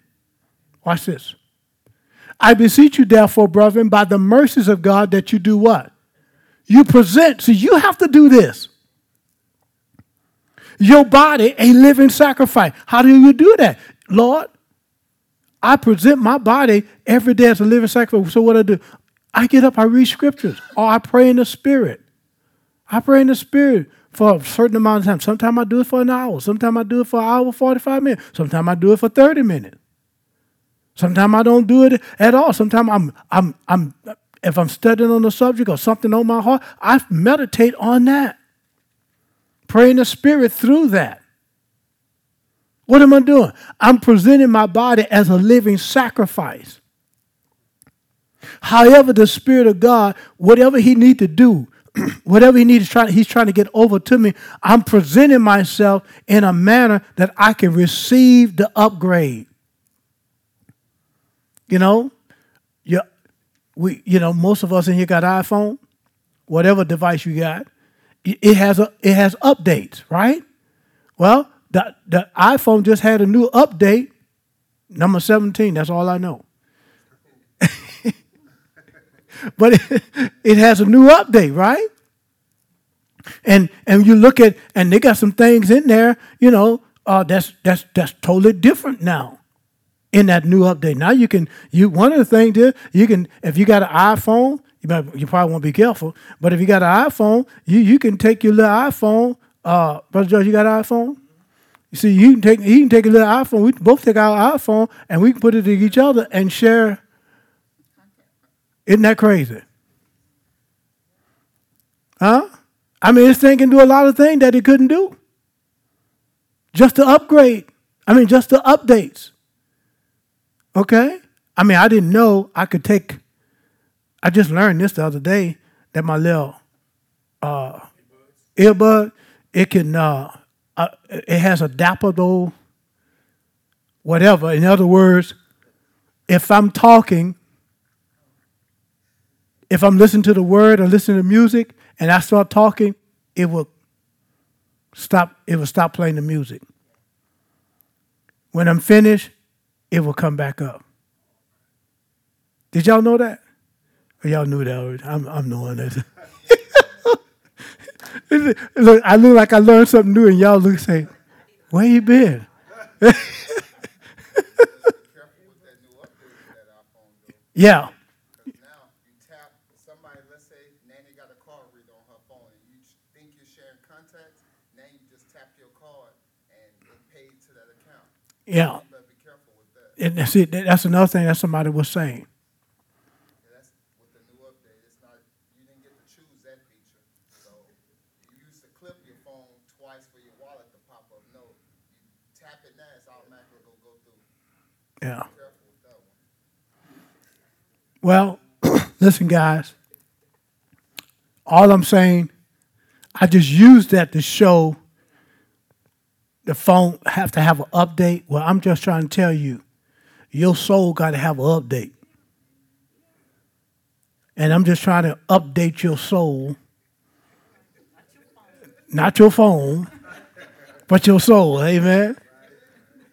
Watch this. I beseech you, therefore, brethren, by the mercies of God, that you do what? You present. So you have to do this. Your body, a living sacrifice. How do you do that? Lord, I present my body every day as a living sacrifice. So what I do? I get up, I read scriptures, or I pray in the Spirit. I pray in the Spirit for a certain amount of time. Sometimes I do it for an hour. Sometimes I do it for an hour, 45 minutes. Sometimes I do it for 30 minutes. Sometimes I don't do it at all. Sometimes if I'm studying on the subject or something on my heart, I meditate on that. Pray in the Spirit through that. What am I doing? I'm presenting my body as a living sacrifice. However, the Spirit of God, whatever he needs to do, whatever he needs, he's trying to get over to me, I'm presenting myself in a manner that I can receive the upgrade. You know, most of us in here got iPhone, whatever device you got. It has updates, right? Well, the iPhone just had a new update, number 17. That's all I know. But it has a new update, right? And you look at, and they got some things in there, that's totally different now in that new update. Now one of the things is if you got an iPhone, you probably won't be careful, but if you got an iPhone, you can take your little iPhone. Brother Joe, you got an iPhone? You see, you can take a little iPhone. We can both take our iPhone and we can put it to each other and share. Isn't that crazy? Huh? I mean, this thing can do a lot of things that it couldn't do. Just to upgrade. I mean, just the updates. Okay? I mean, I didn't know I could take, I just learned this the other day, that my little earbud, it has adaptable whatever. In other words, if I'm talking, if I'm listening to the word or listening to music and I start talking, it will stop playing the music. When I'm finished, it will come back up. Did y'all know that? Or y'all knew that already? I'm knowing that. Look, I look like I learned something new and y'all look and say, where you been? Yeah. Yeah, and that's another thing that somebody was saying. Yeah, that's with the new update. It's not, you didn't get to choose that feature. So you used to clip your phone twice for your wallet to pop up. No, you tap it now, it's automatically going to go through. Yeah. Be careful with that one. Well, listen, guys. All I'm saying, I just used that to show. The phone have to have an update. Well, I'm just trying to tell you, your soul got to have an update. And I'm just trying to update your soul. Not your phone, but your soul. Amen.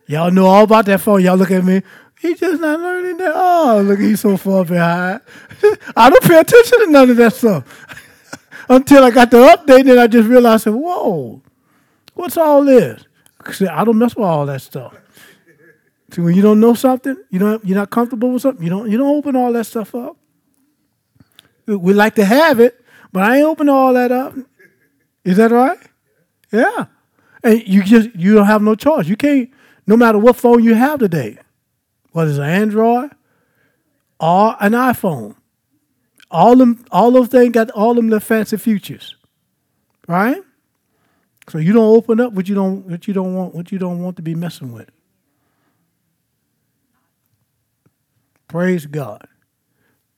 Y'all know all about that phone. Y'all look at me. He's just not learning that. Oh, look, he's so far behind. I don't pay attention to none of that stuff. Until I got the update, then I just realized, whoa, what's all this? I don't mess with all that stuff. See, when you don't know something, you're not comfortable with something, you don't open all that stuff up. We like to have it, but I ain't open all that up. Is that right? Yeah. And you don't have no choice. You can't, no matter what phone you have today, whether it's an Android or an iPhone, all those things got all them little fancy features. Right? So you don't open up what you don't want to be messing with. Praise God.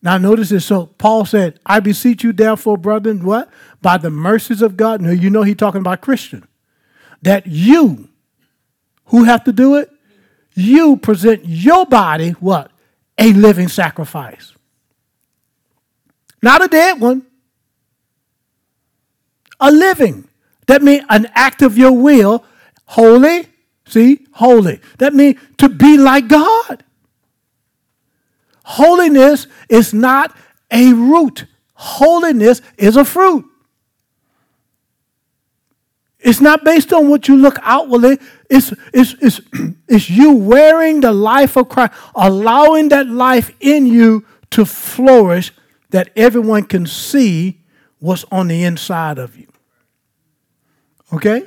Now notice this. So Paul said, I beseech you therefore, brethren, what? By the mercies of God. Now you know he's talking about Christian. That you, who have to do it? You present your body, what? A living sacrifice. Not a dead one. A living. That means an act of your will, holy, see, holy. That means to be like God. Holiness is not a root. Holiness is a fruit. It's not based on what you look outwardly. It's you wearing the life of Christ, allowing that life in you to flourish that everyone can see what's on the inside of you. Okay?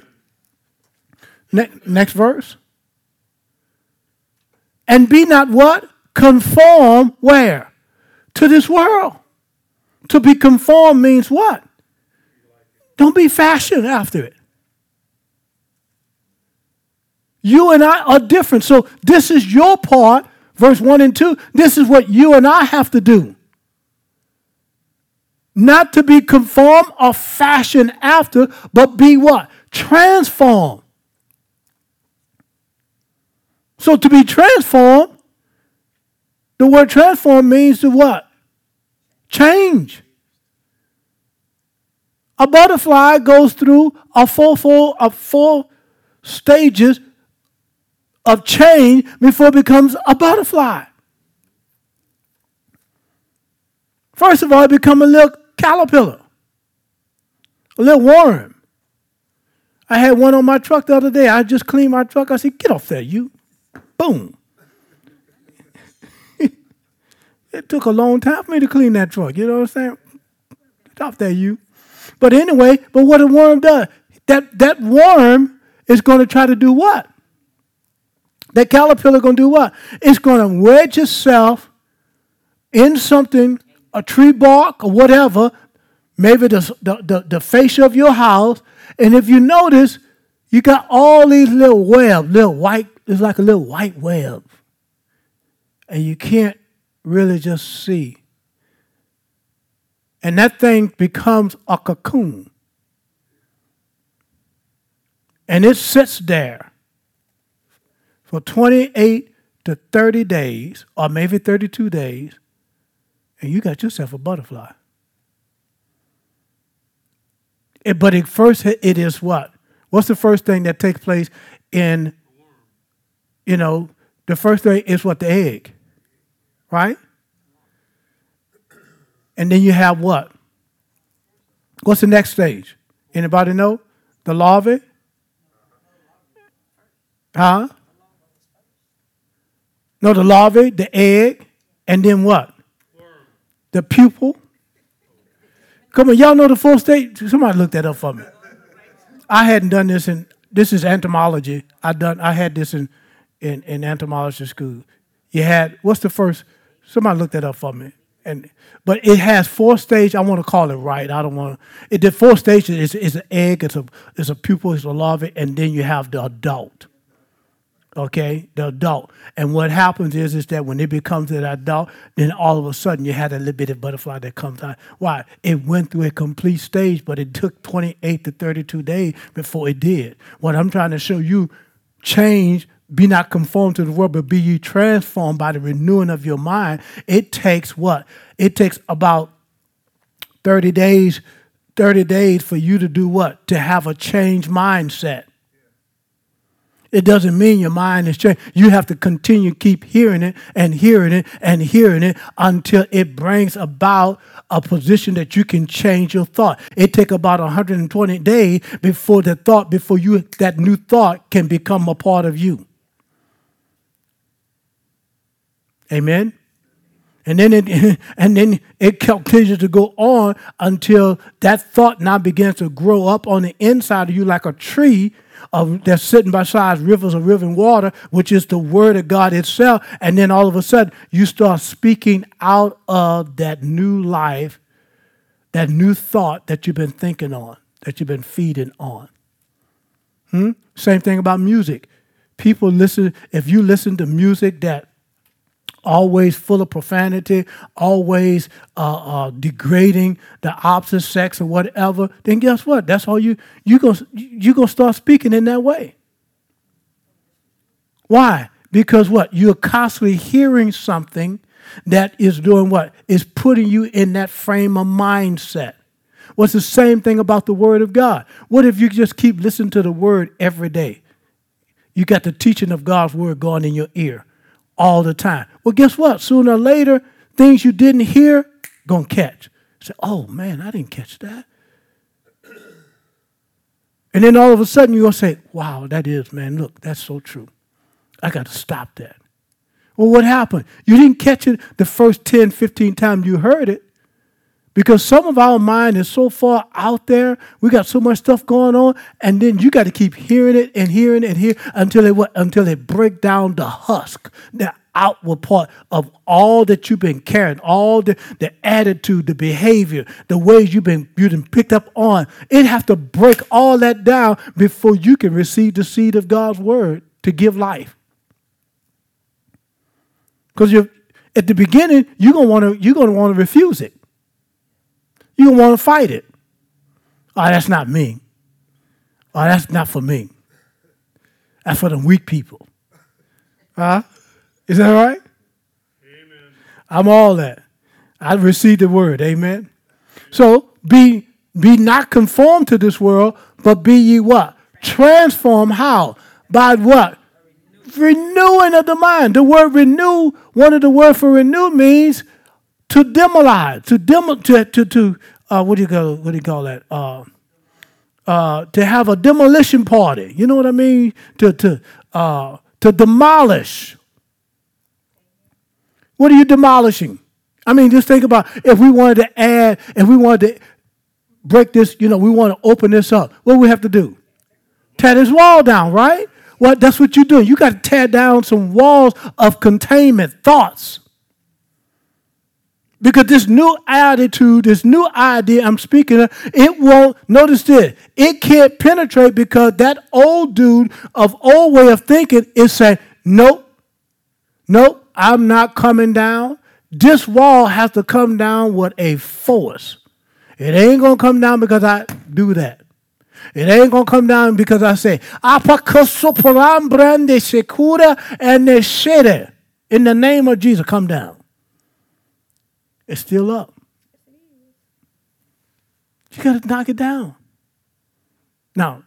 Next verse. And be not what? Conform where? To this world. To be conformed means what? Don't be fashioned after it. You and I are different. So this is your part, verse 1 and 2. This is what you and I have to do. Not to be conformed or fashioned after, but be what? Transformed. So to be transformed, the word transform means to what? Change. A butterfly goes through four stages of change before it becomes a butterfly. First of all, it becomes a little caterpillar, a little worm. I had one on my truck the other day. I just cleaned my truck. I said, "Get off there, you." Boom. It took a long time for me to clean that truck. You know what I'm saying? Get off there, you. But anyway, but what a worm does, that worm is going to try to do what? That caterpillar going to do what? It's going to wedge itself in something, a tree bark or whatever, maybe the fascia of your house. And if you notice, you got all these little webs, little white, it's like a little white web. And you can't really just see. And that thing becomes a cocoon. And it sits there for 28 to 30 days, or maybe 32 days, and you got yourself a butterfly. But it is what? What's the first thing that takes place in, you know, the first thing is what? The egg, right? And then you have what? What's the next stage? Anybody know? The larvae? Huh? No, the larvae, the egg, and then what? The pupil. Come on, y'all know the full stage? Somebody look that up for me. I hadn't done this in, this is entomology. I had this in entomology school. You had, what's the first? Somebody look that up for me. But it has four stages. I want to call it right. I don't want to. The four stages is an egg, it's a pupil, it's a larva, and then you have the adult. Okay? The adult. And what happens is that when it becomes an adult, then all of a sudden you had a little bit of butterfly that comes out. Why? It went through a complete stage, but it took 28 to 32 days before it did. What I'm trying to show you, change. Be not conformed to the world, but be ye transformed by the renewing of your mind. It takes what? It takes about 30 days for you to do what? To have a changed mindset. It doesn't mean your mind is changed. You have to continue keep hearing it and hearing it and hearing it until it brings about a position that you can change your thought. It takes about 120 days before that new thought can become a part of you. Amen. And then it continues to go on until that thought now begins to grow up on the inside of you like a tree that's sitting beside rivers of living water, which is the word of God itself. And then all of a sudden, you start speaking out of that new life, that new thought that you've been thinking on, that you've been feeding on. Same thing about music. People listen, if you listen to music that always full of profanity, always degrading the opposite sex or whatever, then guess what? That's all you're gonna start speaking in that way. Why? Because what? You're constantly hearing something that is doing what? Is putting you in that frame of mindset. Well, it's the same thing about the Word of God. What if you just keep listening to the Word every day? You got the teaching of God's Word going in your ear all the time. Well, guess what? Sooner or later, things you didn't hear, gonna catch. Say, oh man, I didn't catch that. And then all of a sudden, you're gonna say, wow, that is, man, look, that's so true. I gotta stop that. Well, what happened? You didn't catch it the first 10, 15 times you heard it, Because some of our mind is so far out there, we got so much stuff going on, and then you got to keep hearing it and hearing it and hearing until it break down the husk, the outward part of all that you've been carrying, all the attitude, the behavior, the ways you've been picked up on. It have to break all that down before you can receive the seed of God's word to give life. Because at the beginning, you're gonna want to refuse it. You don't want to fight it. Oh, that's not me. Oh, that's not for me. That's for them weak people. Huh? Is that right? Amen. I'm all that. I received the word. Amen. So be not conformed to this world, but be ye what? Transformed. How? By what? Renewing of the mind. The word renew, one of the words for renew means to demolize, what do you call that? To have a demolition party. You know what I mean? To demolish. What are you demolishing? I mean, just think about if we wanted to break this, we want to open this up. What do we have to do? Tear this wall down, right? Well, that's what you're doing. You got to tear down some walls of containment, thoughts. Because this new attitude, this new idea I'm speaking of, it won't, notice this, it can't penetrate because that old dude of old way of thinking is saying, nope, I'm not coming down. This wall has to come down with a force. It ain't going to come down because I do that. It ain't going to come down because I say, in the name of Jesus, come down. It's still up. You got to knock it down. Now,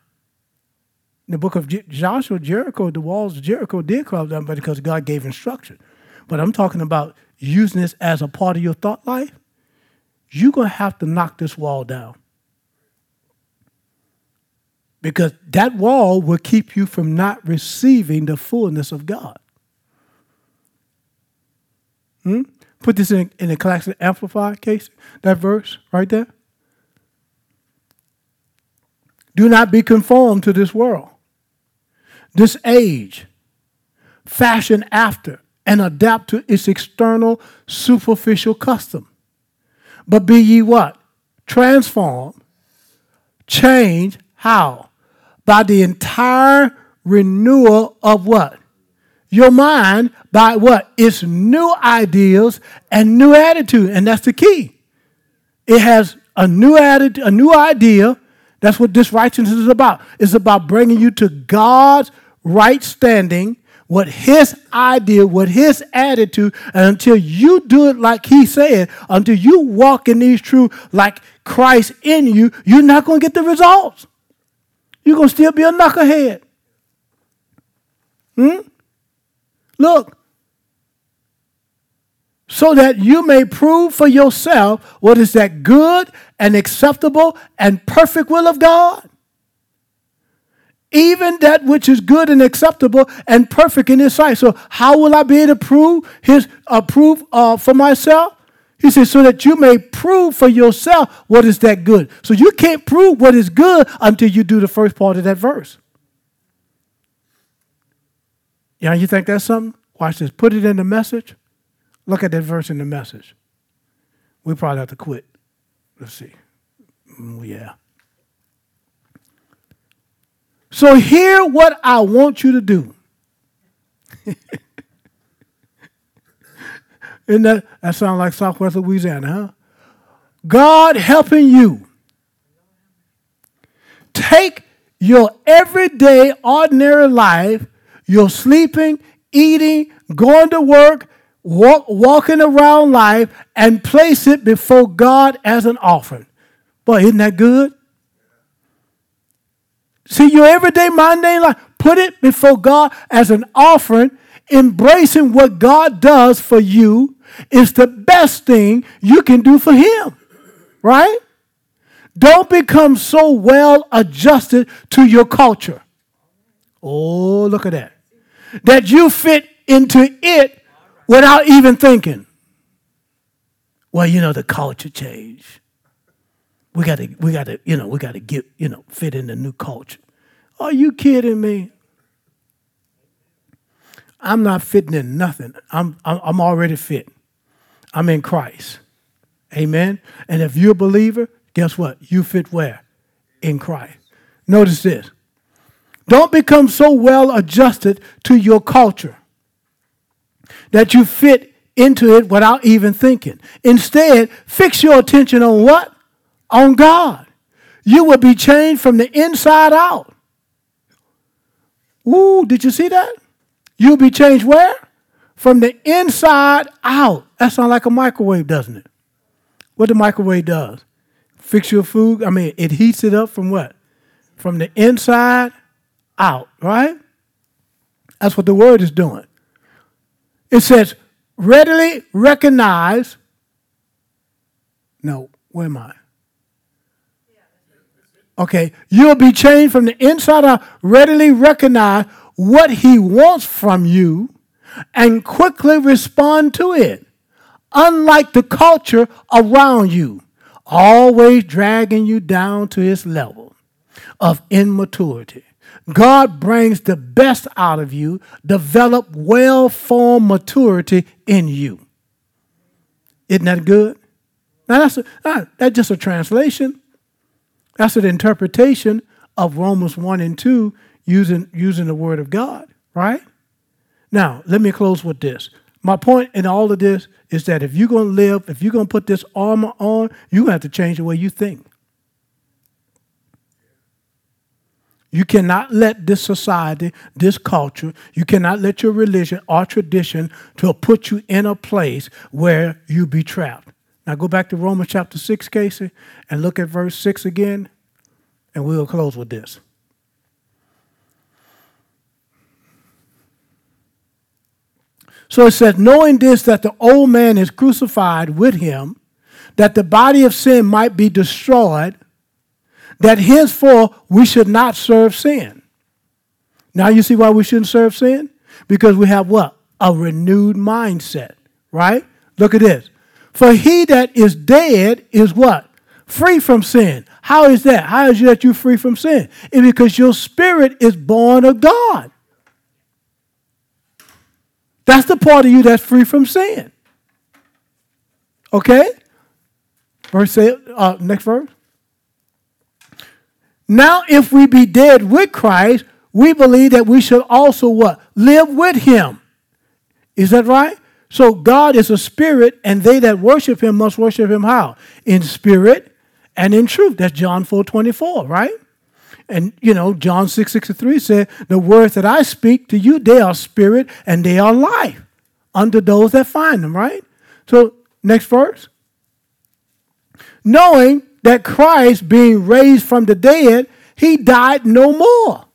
in the book of Joshua, Jericho, the walls of Jericho did come down because God gave instruction. But I'm talking about using this as a part of your thought life. You're going to have to knock this wall down. Because that wall will keep you from not receiving the fullness of God. Put this in the classic Amplified case, that verse right there. Do not be conformed to this world, this age, fashion after, and adapt to its external, superficial custom. But be ye what? Transformed, change, how? By the entire renewal of what? Your mind by what? It's new ideals and new attitude. And that's the key. It has a new attitude, a new idea. That's what this righteousness is about. It's about bringing you to God's right standing, with his idea, with his attitude. And until you do it like he said, until you walk in these truths like Christ in you, you're not going to get the results. You're going to still be a knucklehead. Look, so that you may prove for yourself what is that good and acceptable and perfect will of God, even that which is good and acceptable and perfect in his sight. So how will I be able to prove for myself? He says, so that you may prove for yourself what is that good. So you can't prove what is good until you do the first part of that verse. Yeah, you think that's something? Watch this. Put it in the message. Look at that verse in the message. We probably have to quit. Let's see. Yeah. So hear what I want you to do. Isn't that sounds like Southwest Louisiana, huh? God helping you. Take your everyday, ordinary life, your sleeping, eating, going to work, walking around life, and place it before God as an offering. Boy, isn't that good? See, your everyday, mundane life, put it before God as an offering. Embracing what God does for you is the best thing you can do for him, right? Don't become so well adjusted to your culture. Oh, look at that. That you fit into it without even thinking. well, you know, the culture changed. We gotta get, fit in the new culture. Are you kidding me? I'm not fitting in nothing. I'm already fit. I'm in Christ. Amen. And if you're a believer, guess what? You fit where? In Christ. Notice this. Don't become so well adjusted to your culture that you fit into it without even thinking. Instead, fix your attention on what? On God. You will be changed from the inside out. Ooh, did you see that? You'll be changed where? From the inside out. That sounds like a microwave, doesn't it? What the microwave does? Fix your food. I mean, it heats it up from what? From the inside out, right? That's what the word is doing. It says, readily recognize. No, where am I? Okay, you'll be changed from the inside out. Readily recognize what he wants from you and quickly respond to it. Unlike the culture around you, always dragging you down to its level of immaturity. God brings the best out of you, develop well-formed maturity in you. Isn't that good? Now, that's just a translation. That's an interpretation of Romans 1 and 2 using the word of God, right? Now, let me close with this. My point in all of this is that if you're going to live, if you're going to put this armor on, you have to change the way you think. You cannot let this society, this culture, you cannot let your religion or tradition to put you in a place where you be trapped. Now go back to Romans chapter 6, Casey, and look at verse 6 again, and we'll close with this. So it says, knowing this, that the old man is crucified with him, that the body of sin might be destroyed, that henceforth we should not serve sin. Now you see why we shouldn't serve sin? Because we have what? A renewed mindset, right? Look at this. For he that is dead is what? Free from sin. How is that? How is it that you're free from sin? It's because your spirit is born of God. That's the part of you that's free from sin. Okay? Next verse. Now, if we be dead with Christ, we believe that we should also what? Live with him. Is that right? So God is a spirit, and they that worship him must worship him how? In spirit and in truth. That's John 4:24, right? And, John 6:63 said, the words that I speak to you, they are spirit and they are life unto those that find them, right? So next verse. Knowing that Christ, being raised from the dead, he died no more.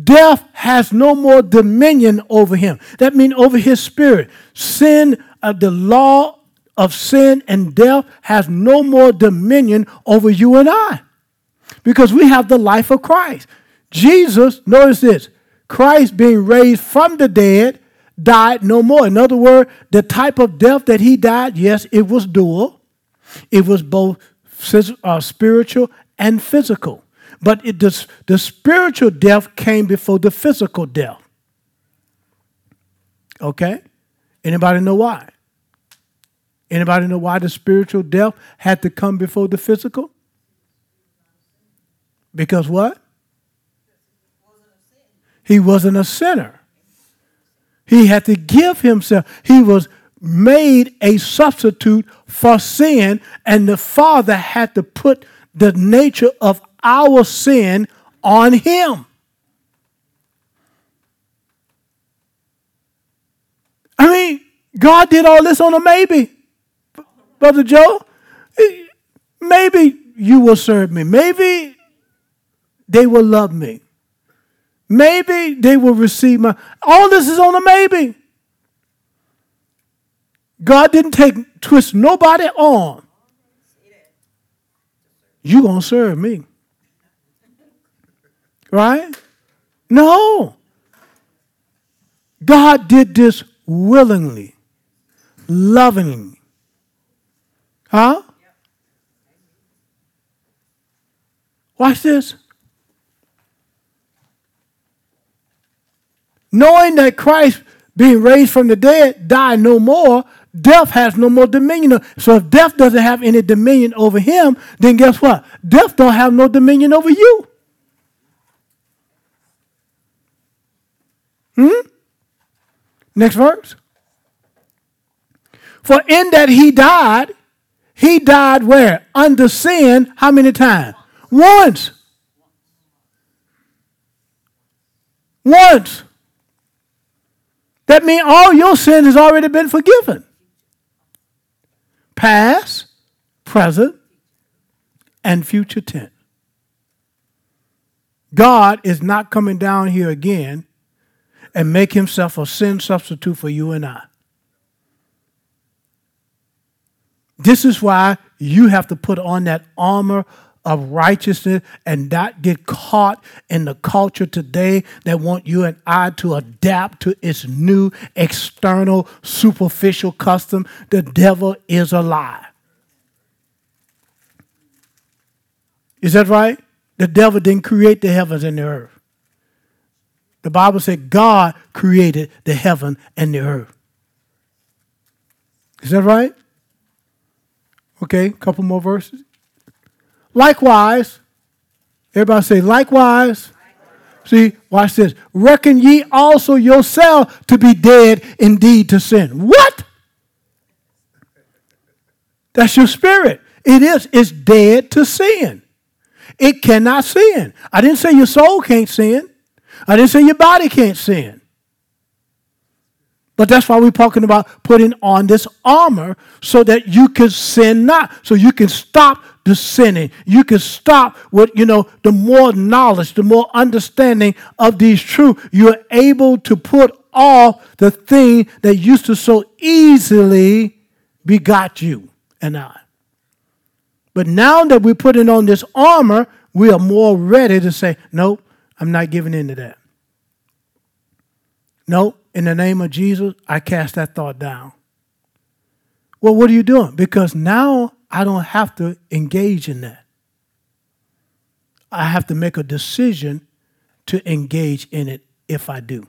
Death has no more dominion over him. That means over his spirit. Sin, the law of sin and death has no more dominion over you and I. Because we have the life of Christ. Jesus, notice this, Christ being raised from the dead, died no more. In other words, the type of death that he died, yes, it was dual. It was both spiritual and physical. But the spiritual death came before the physical death. Okay? Anybody know why? Anybody know why the spiritual death had to come before the physical? Because what? He wasn't a sinner. He had to give himself. He was made a substitute for sin, and the Father had to put the nature of our sin on him. I mean, God did all this on a maybe. Brother Joe, maybe you will serve me. Maybe they will love me. Maybe they will receive my... All this is on a maybe. God didn't twist nobody on. You're going to serve me. Right? No. God did this willingly, lovingly. Huh? Watch this. Knowing that Christ, being raised from the dead, died no more, death has no more dominion. So if death doesn't have any dominion over him, then guess what? Death don't have no dominion over you. Next verse. For in that he died where? Under sin, how many times? Once. That means all your sin has already been forgiven. Past, present, and future tense. God is not coming down here again and make himself a sin substitute for you and I. This is why you have to put on that armor of righteousness and not get caught in the culture today that want you and I to adapt to its new external superficial custom. The devil is a lie. Is that right? The devil didn't create the heavens and the earth. The Bible said God created the heaven and the earth. Is that right? Okay, a couple more verses. Likewise, everybody say, likewise. See, watch this. Reckon ye also yourselves to be dead indeed to sin. What? That's your spirit. It is. It's dead to sin. It cannot sin. I didn't say your soul can't sin. I didn't say your body can't sin. But that's why we're talking about putting on this armor so that you can sin not. So you can stop the sinning. You can stop with, the more knowledge, the more understanding of these truths. You're able to put off the thing that used to so easily begot you and I. But now that we're putting on this armor, we are more ready to say, nope. I'm not giving in to that. No, in the name of Jesus, I cast that thought down. Well, what are you doing? Because now I don't have to engage in that. I have to make a decision to engage in it if I do.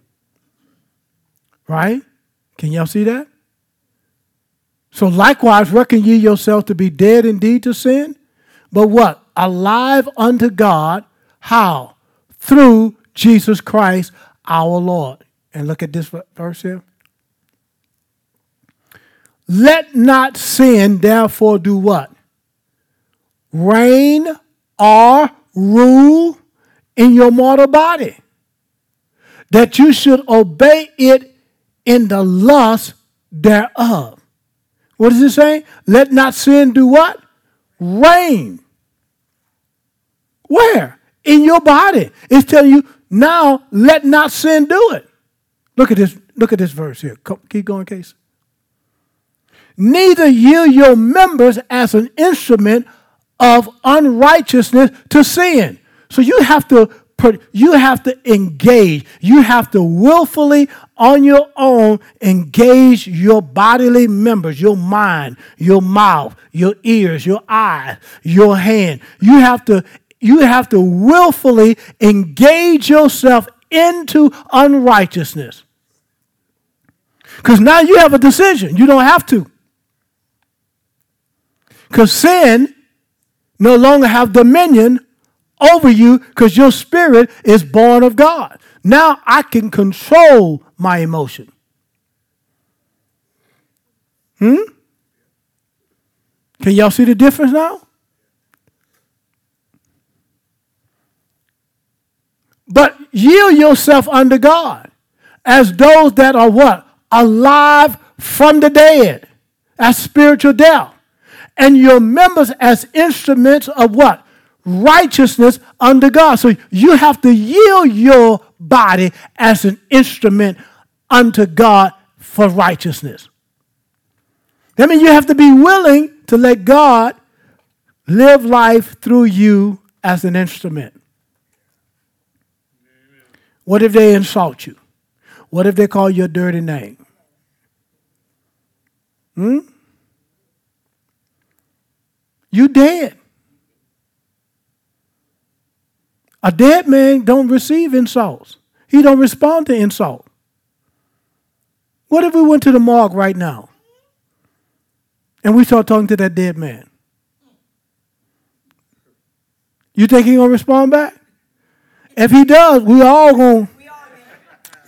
Right? Can y'all see that? So likewise, reckon ye yourselves to be dead indeed to sin, but what? Alive unto God. How? Through Jesus Christ, our Lord. And look at this verse here. Let not sin, therefore, do what? Reign or rule in your mortal body, that you should obey it in the lust thereof. What is it saying? Let not sin do what? Reign. Where? In your body. It's telling you, now let not sin do it. Look at this verse here. Keep going, Casey. Neither yield your members as an instrument of unrighteousness to sin. So you have to engage. You have to willfully on your own engage your bodily members, your mind, your mouth, your ears, your eyes, your hand. You have to willfully engage yourself into unrighteousness. Because now you have a decision. You don't have to. Because sin no longer have dominion over you because your spirit is born of God. Now I can control my emotion. Can y'all see the difference now? But yield yourself unto God as those that are what? Alive from the dead. As spiritual death. And your members as instruments of what? Righteousness unto God. So you have to yield your body as an instrument unto God for righteousness. That means you have to be willing to let God live life through you as an instrument. What if they insult you? What if they call you a dirty name? you dead. A dead man don't receive insults. He don't respond to insult. What if we went to the morgue right now and we start talking to that dead man? You think he going to respond back? If he does, we all going to,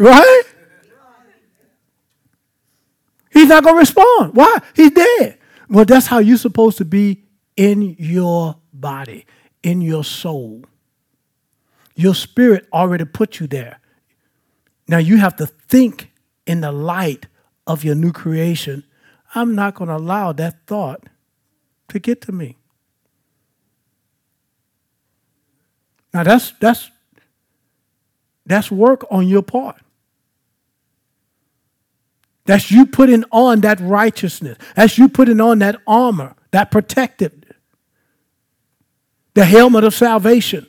right? He's not going to respond. Why? He's dead. Well, that's how you're supposed to be in your body, in your soul. Your spirit already put you there. Now you have to think in the light of your new creation. I'm not going to allow that thought to get to me. Now that's work on your part. That's you putting on that righteousness. That's you putting on that armor, that protective, the helmet of salvation.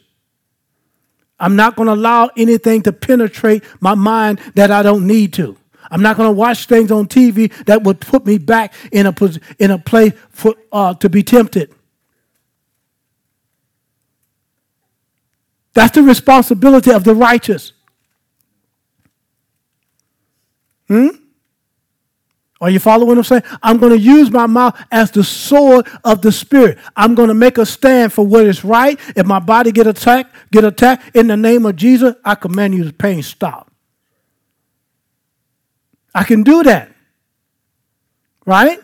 I'm not going to allow anything to penetrate my mind that I don't need to. I'm not going to watch things on TV that would put me back in a place for, to be tempted. That's the responsibility of the righteous. Are you following what I'm saying? I'm going to use my mouth as the sword of the Spirit. I'm going to make a stand for what is right. If my body get attacked, in the name of Jesus, I command you to pain stop. I can do that, right?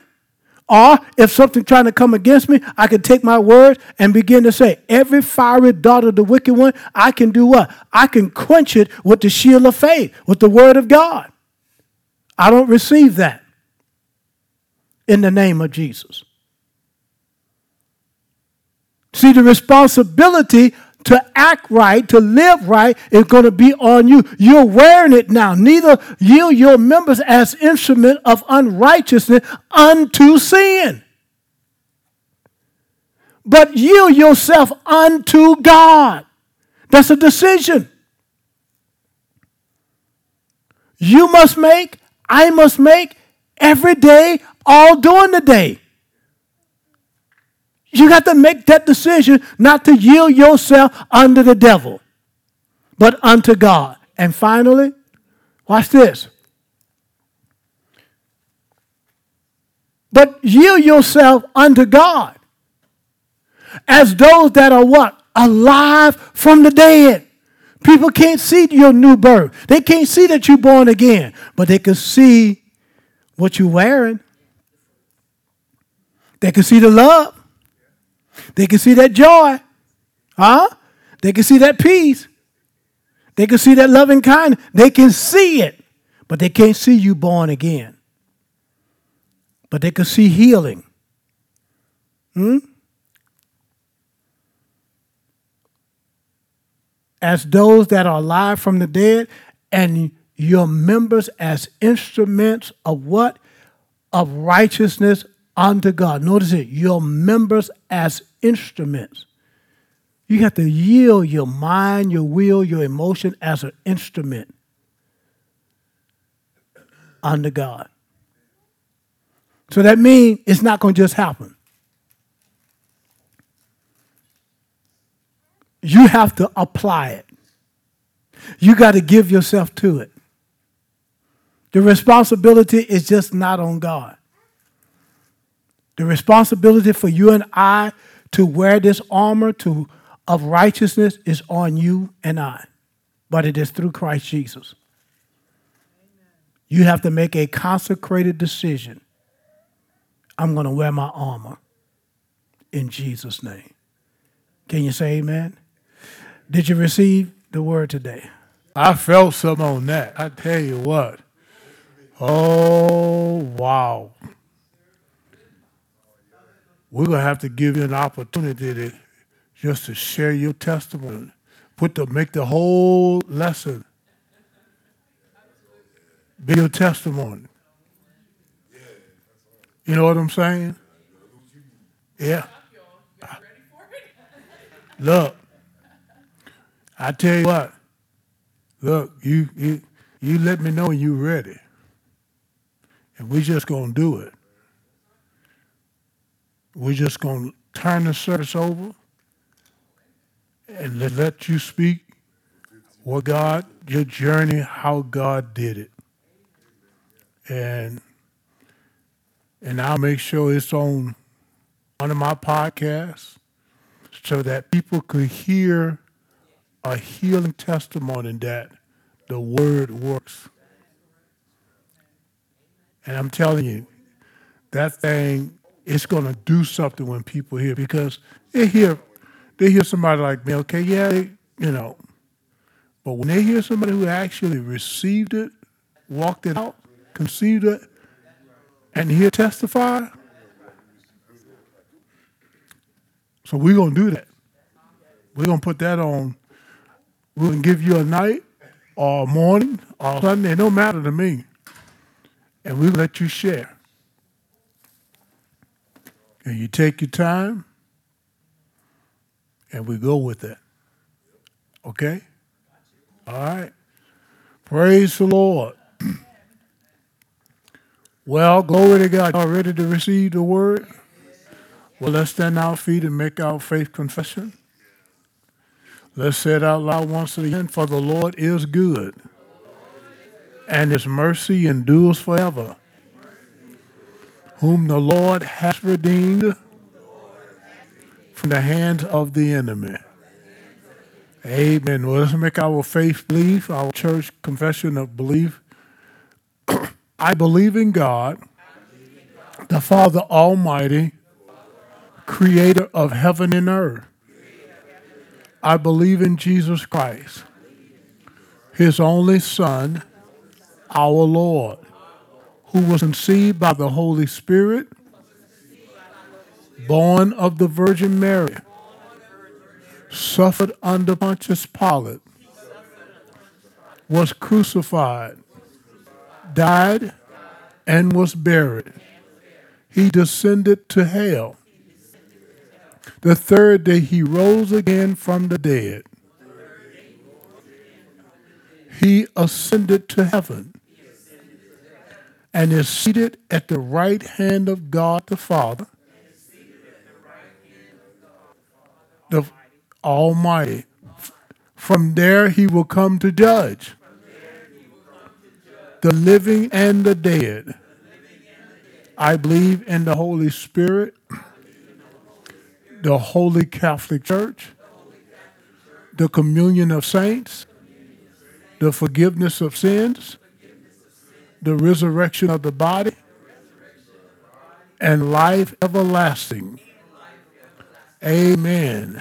Or if something trying to come against me, I can take my words and begin to say, every fiery dart of the wicked one, I can do what? I can quench it with the shield of faith, with the word of God. I don't receive that. In the name of Jesus. See, the responsibility to act right, to live right, is going to be on you. You're wearing it now. Neither yield your members as instrument of unrighteousness unto sin, but yield yourself unto God. That's a decision you must make, I must make, every day, all during the day. You got to make that decision not to yield yourself unto the devil, but unto God. And finally, watch this. But yield yourself unto God as those that are what? Alive from the dead. People can't see your new birth. They can't see that you're born again, but they can see what you're wearing. They can see the love. They can see that joy. They can see that peace. They can see that loving kindness. They can see it, but they can't see you born again. But they can see healing. As those that are alive from the dead, and your members as instruments of what? Of righteousness unto God. Notice it, your members as instruments. You have to yield your mind, your will, your emotion as an instrument unto God. So that means it's not going to just happen. You have to apply it. You got to give yourself to it. The responsibility is just not on God. The responsibility for you and I to wear this armor of righteousness is on you and I. But it is through Christ Jesus. Amen. You have to make a consecrated decision. I'm going to wear my armor in Jesus' name. Can you say amen? Did you receive the word today? I felt some on that. I tell you what. Oh, wow. We're going to have to give you an opportunity to share your testimony, make the whole lesson be your testimony. You know what I'm saying? Yeah. Look, I tell you what. Look, you let me know when you're ready, and we're just going to do it. We're just going to turn the service over and let you speak what God, your journey, how God did it. And I'll make sure it's on one of my podcasts so that people could hear a healing testimony that the word works. And I'm telling you, that thing, it's going to do something when people hear, because they hear somebody like me, okay, yeah, But when they hear somebody who actually received it, walked it out, conceived it, and hear testify, so we're going to do that. We're going to put that on. We're going to give you a night or a morning or a Sunday, no matter to me. And we'll let you share. And you take your time, and we go with that. Okay? All right. Praise the Lord. Well, glory to God. Y'all ready to receive the word? Well, let's stand on our feet and make our faith confession. Let's say it out loud once again. For the Lord is good, and his mercy endures forever. Whom the Lord has redeemed from the hands of the enemy. Amen. Well, let's make our faith belief, our church confession of belief. I believe in God, the Father Almighty, creator of heaven and earth. I believe in Jesus Christ, his only Son, our Lord, who was conceived by the Holy Spirit, born of the Virgin Mary, suffered under Pontius Pilate, was crucified, died, and was buried. He descended to hell. The third day he rose again from the dead. He ascended to heaven and is seated at the right hand of God the Father, the Almighty. From there he will come to judge the living and the dead. I believe in the Holy Spirit, the Holy Catholic Church, the communion of saints, the forgiveness of sins, the resurrection of the body, and life everlasting. Amen.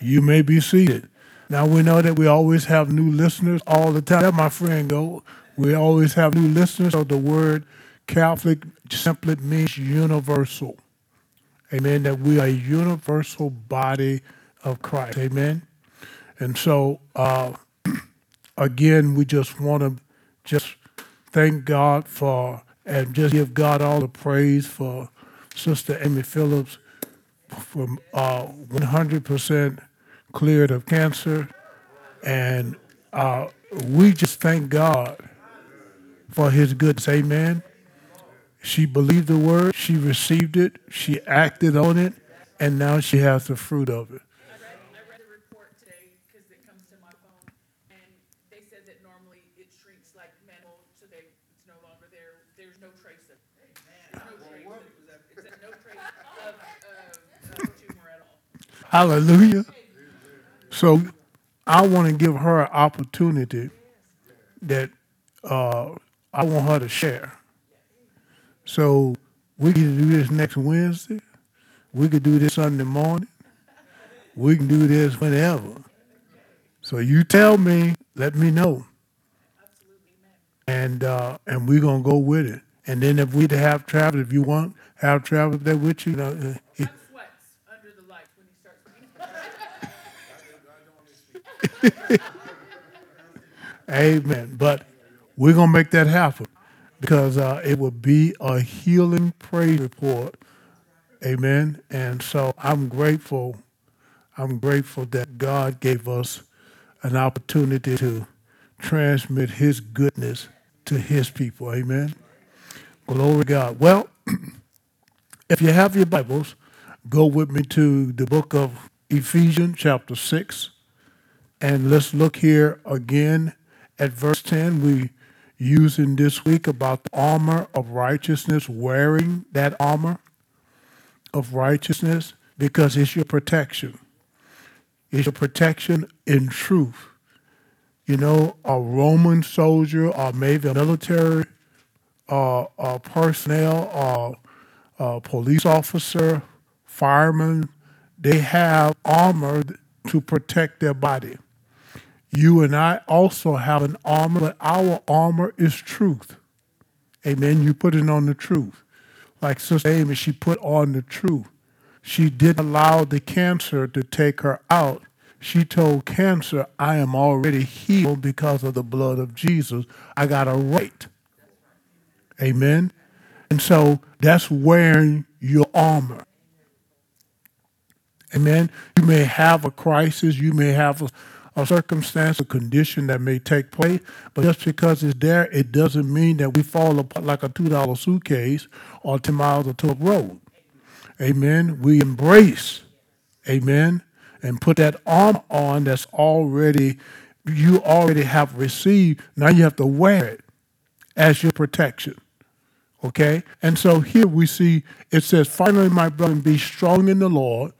You may be seated. Now, we know that we always have new listeners all the time. Let my friend go. We always have new listeners, so the word Catholic simply means universal. Amen, that we are a universal body of Christ. Amen. And so, again, we just want to just thank God for, and just give God all the praise for Sister Amy Phillips from 100% cleared of cancer. And we just thank God for his goodness. Amen. She believed the word, she received it, she acted on it, and now she has the fruit of it. I read the report today because it comes to my phone, and they said that normally it shrinks like metal, so it's no longer there. There's no trace of it. It's no trace of tumor at all. Hallelujah. So I want to give her an opportunity that I want her to share. So we can do this next Wednesday. We could do this Sunday morning. We can do this whenever. So you tell me, let me know. And we're going to go with it. And then if we have travel, if you want, have travel there with you. I sweats under the lights when you start. Amen. But we're going to make that happen. Because it will be a healing praise report. Amen. And so I'm grateful. I'm grateful that God gave us an opportunity to transmit his goodness to his people. Amen. Glory to God. Well, if you have your Bibles, Go with me to the book of Ephesians chapter 6, and let's look here again at verse 10. We're using this week about the armor of righteousness, wearing that armor of righteousness, because it's your protection. It's your protection in truth. You know, a Roman soldier or maybe a military personnel or a police officer, fireman, they have armor to protect their body. You and I also have an armor, but our armor is truth. Amen. You put it on the truth. Like Sister Amy, she put on the truth. She didn't allow the cancer to take her out. She told cancer, I am already healed because of the blood of Jesus. I got a right. Amen. And so that's wearing your armor. Amen. You may have a crisis. You may have a circumstance, a condition that may take place. But just because it's there, it doesn't mean that we fall apart like a $2 suitcase or 10 miles of tough road. Amen. We embrace. Amen. And put that armor on that's already, you already have received. Now you have to wear it as your protection. Okay? And so here we see it says, finally, my brethren, be strong in the Lord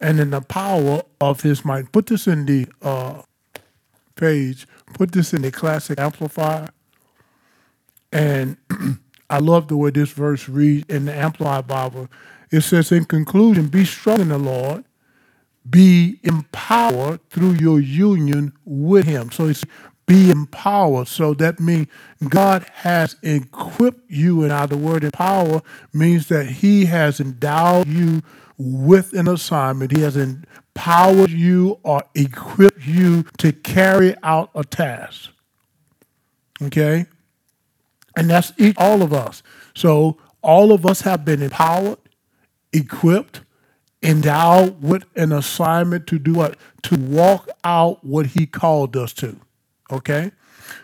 and in the power of his might. Put this in the page. Put this in the Classic Amplifier. And I love the way this verse reads in the Amplified Bible. It says, in conclusion, be strong in the Lord. Be empowered through your union with him. So it's be empowered. So that means God has equipped you. And the word empower means that he has endowed you with an assignment. He has empowered you or equipped you to carry out a task. Okay? And that's all of us. So all of us have been empowered, equipped, endowed with an assignment to do what? To walk out what he called us to. Okay?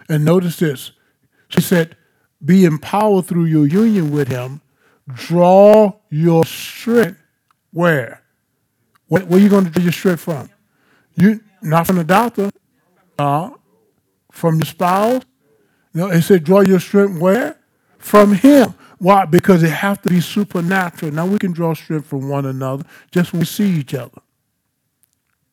And notice this. He said, be empowered through your union with him. Draw your strength where? Where are you going to draw your strength from? You not from the doctor. From your spouse. No, it said draw your strength where? From him. Why? Because it has to be supernatural. Now, we can draw strength from one another just when we see each other.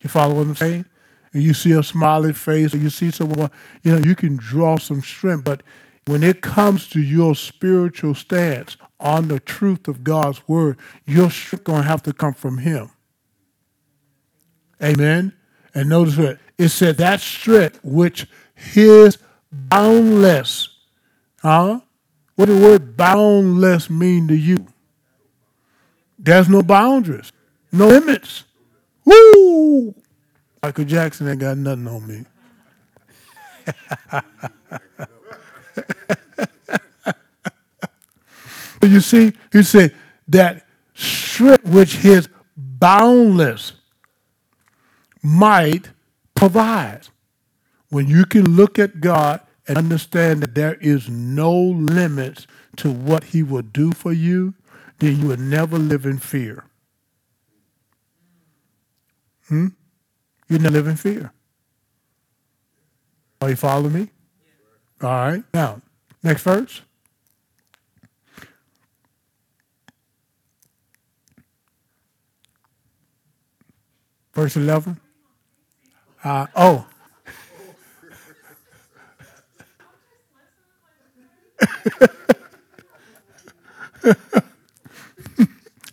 You follow what I'm saying? And you see a smiling face or you see someone, you know, you can draw some strength. But when it comes to your spiritual stance on the truth of God's word, your strength going to have to come from him. Amen? And notice what it said, that strength which his boundless, what the word boundless mean to you? There's no boundaries, no limits. Woo! Michael Jackson ain't got nothing on me. But you see, he said that strength which his boundless might provides. When you can look at God and understand that there is no limits to what he will do for you, then you will never live in fear. You never live in fear. Are you following me? Yeah. All right. Now, next verse. Verse 11.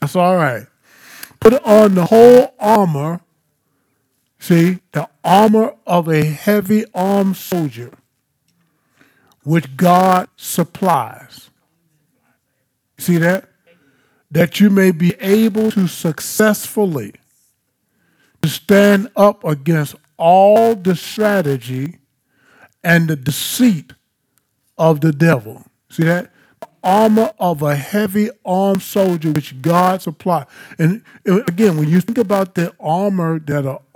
That's all right. Put on the whole armor. See, the armor of a heavy armed soldier, which God supplies. See that? That you may be able to successfully stand up against all the strategy and the deceit of the devil. See that? Armor of a heavy armed soldier which God supplies. And again, when you think about the armor that a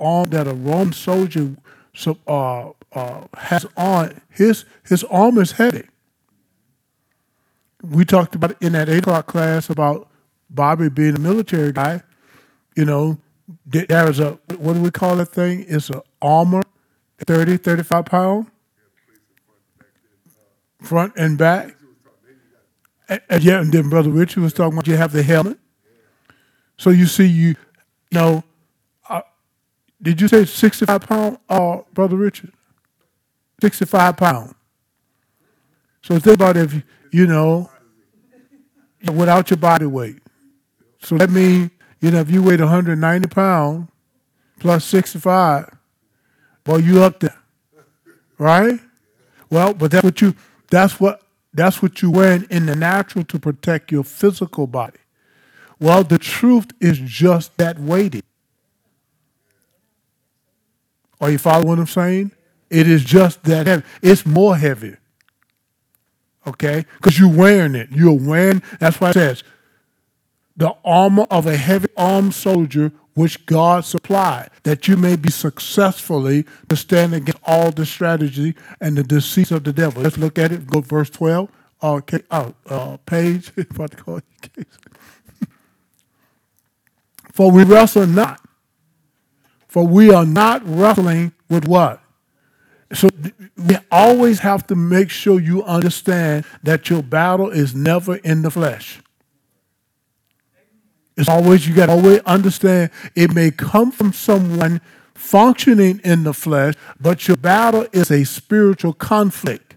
Roman soldier has on, his armor is heavy. We talked about it in that 8 o'clock class about Bobby being a military guy. You know, there is a, what do we call that thing? It's an armor, 30, 35 pound. Front and back. Yeah, and then Brother Richard was talking about you have the helmet. So you see, you know, did you say 65 pound, Brother Richard? 65 pound. So think about if, you know, without your body weight. So that means, you know, if you weighed 190 pounds plus 65, well, you up there, right? Well, but that's what you're wearing in the natural to protect your physical body. Well, the truth is just that weighty. Are you following what I'm saying? It is just that heavy. It's more heavy. Okay? Because you're wearing it. You're wearing, that's why it says, the armor of a heavy armed soldier which God supplied, that you may be successfully to stand against all the strategy and the deceits of the devil. Let's look at it. Go to verse 12. Page. For we wrestle not. For we are not wrestling with what? So we always have to make sure you understand that your battle is never in the flesh. It's always, you got to always understand it may come from someone functioning in the flesh, but your battle is a spiritual conflict.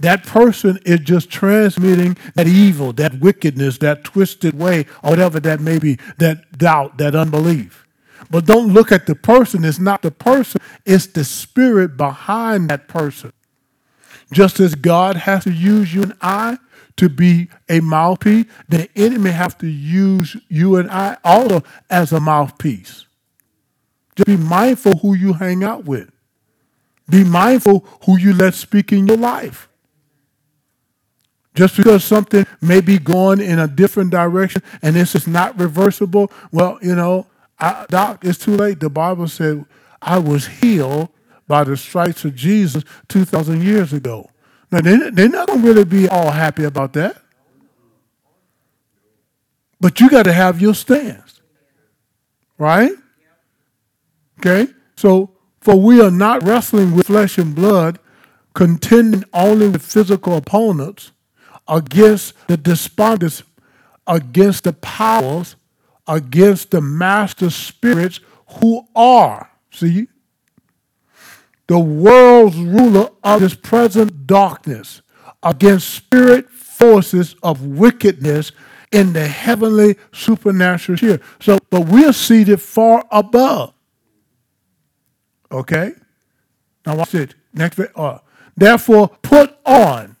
That person is just transmitting that evil, that wickedness, that twisted way, or whatever that may be, that doubt, that unbelief. But don't look at the person. It's not the person. It's the spirit behind that person. Just as God has to use you and I to be a mouthpiece, the enemy has to use you and I also as a mouthpiece. Just be mindful who you hang out with. Be mindful who you let speak in your life. Just because something may be going in a different direction and this is not reversible, well, you know, Doc, it's too late. The Bible said, I was healed by the stripes of Jesus 2,000 years ago. Now, they're not going to really be all happy about that. But you got to have your stance. Right? Okay? So, for we are not wrestling with flesh and blood, contending only with physical opponents, against the despotists, against the powers, against the master spirits who are, see, the world's ruler of this present darkness, against spirit forces of wickedness in the heavenly supernatural sphere. So, but we're seated far above. Okay? Now watch it. Next, therefore, put on.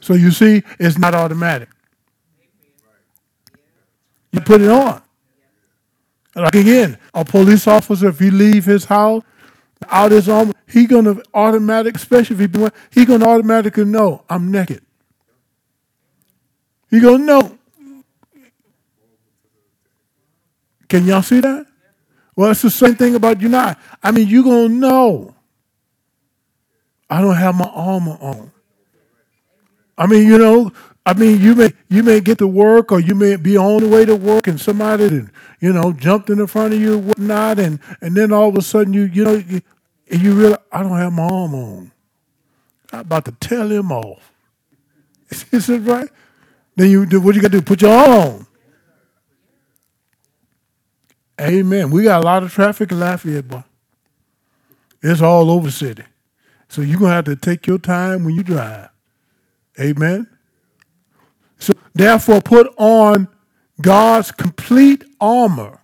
So you see, it's not automatic. You put it on. Like again, a police officer, if he leave his house out his arm, he gonna automatically, especially if he gonna automatically know I'm naked. He gonna know. Can y'all see that? Well, it's the same thing about you not. I mean, you gonna know. I don't have my armor on. I mean, you know. I mean, you may get to work, or you may be on the way to work, and somebody, you know, jumped in front of you, whatnot, and then all of a sudden you realize I don't have my arm on. I'm about to tell him off. Is it right? Then you do what you got to do? Put your arm on. Amen. We got a lot of traffic in Lafayette, boy. It's all over the city, so you're gonna have to take your time when you drive. Amen. So, therefore, put on God's complete armor.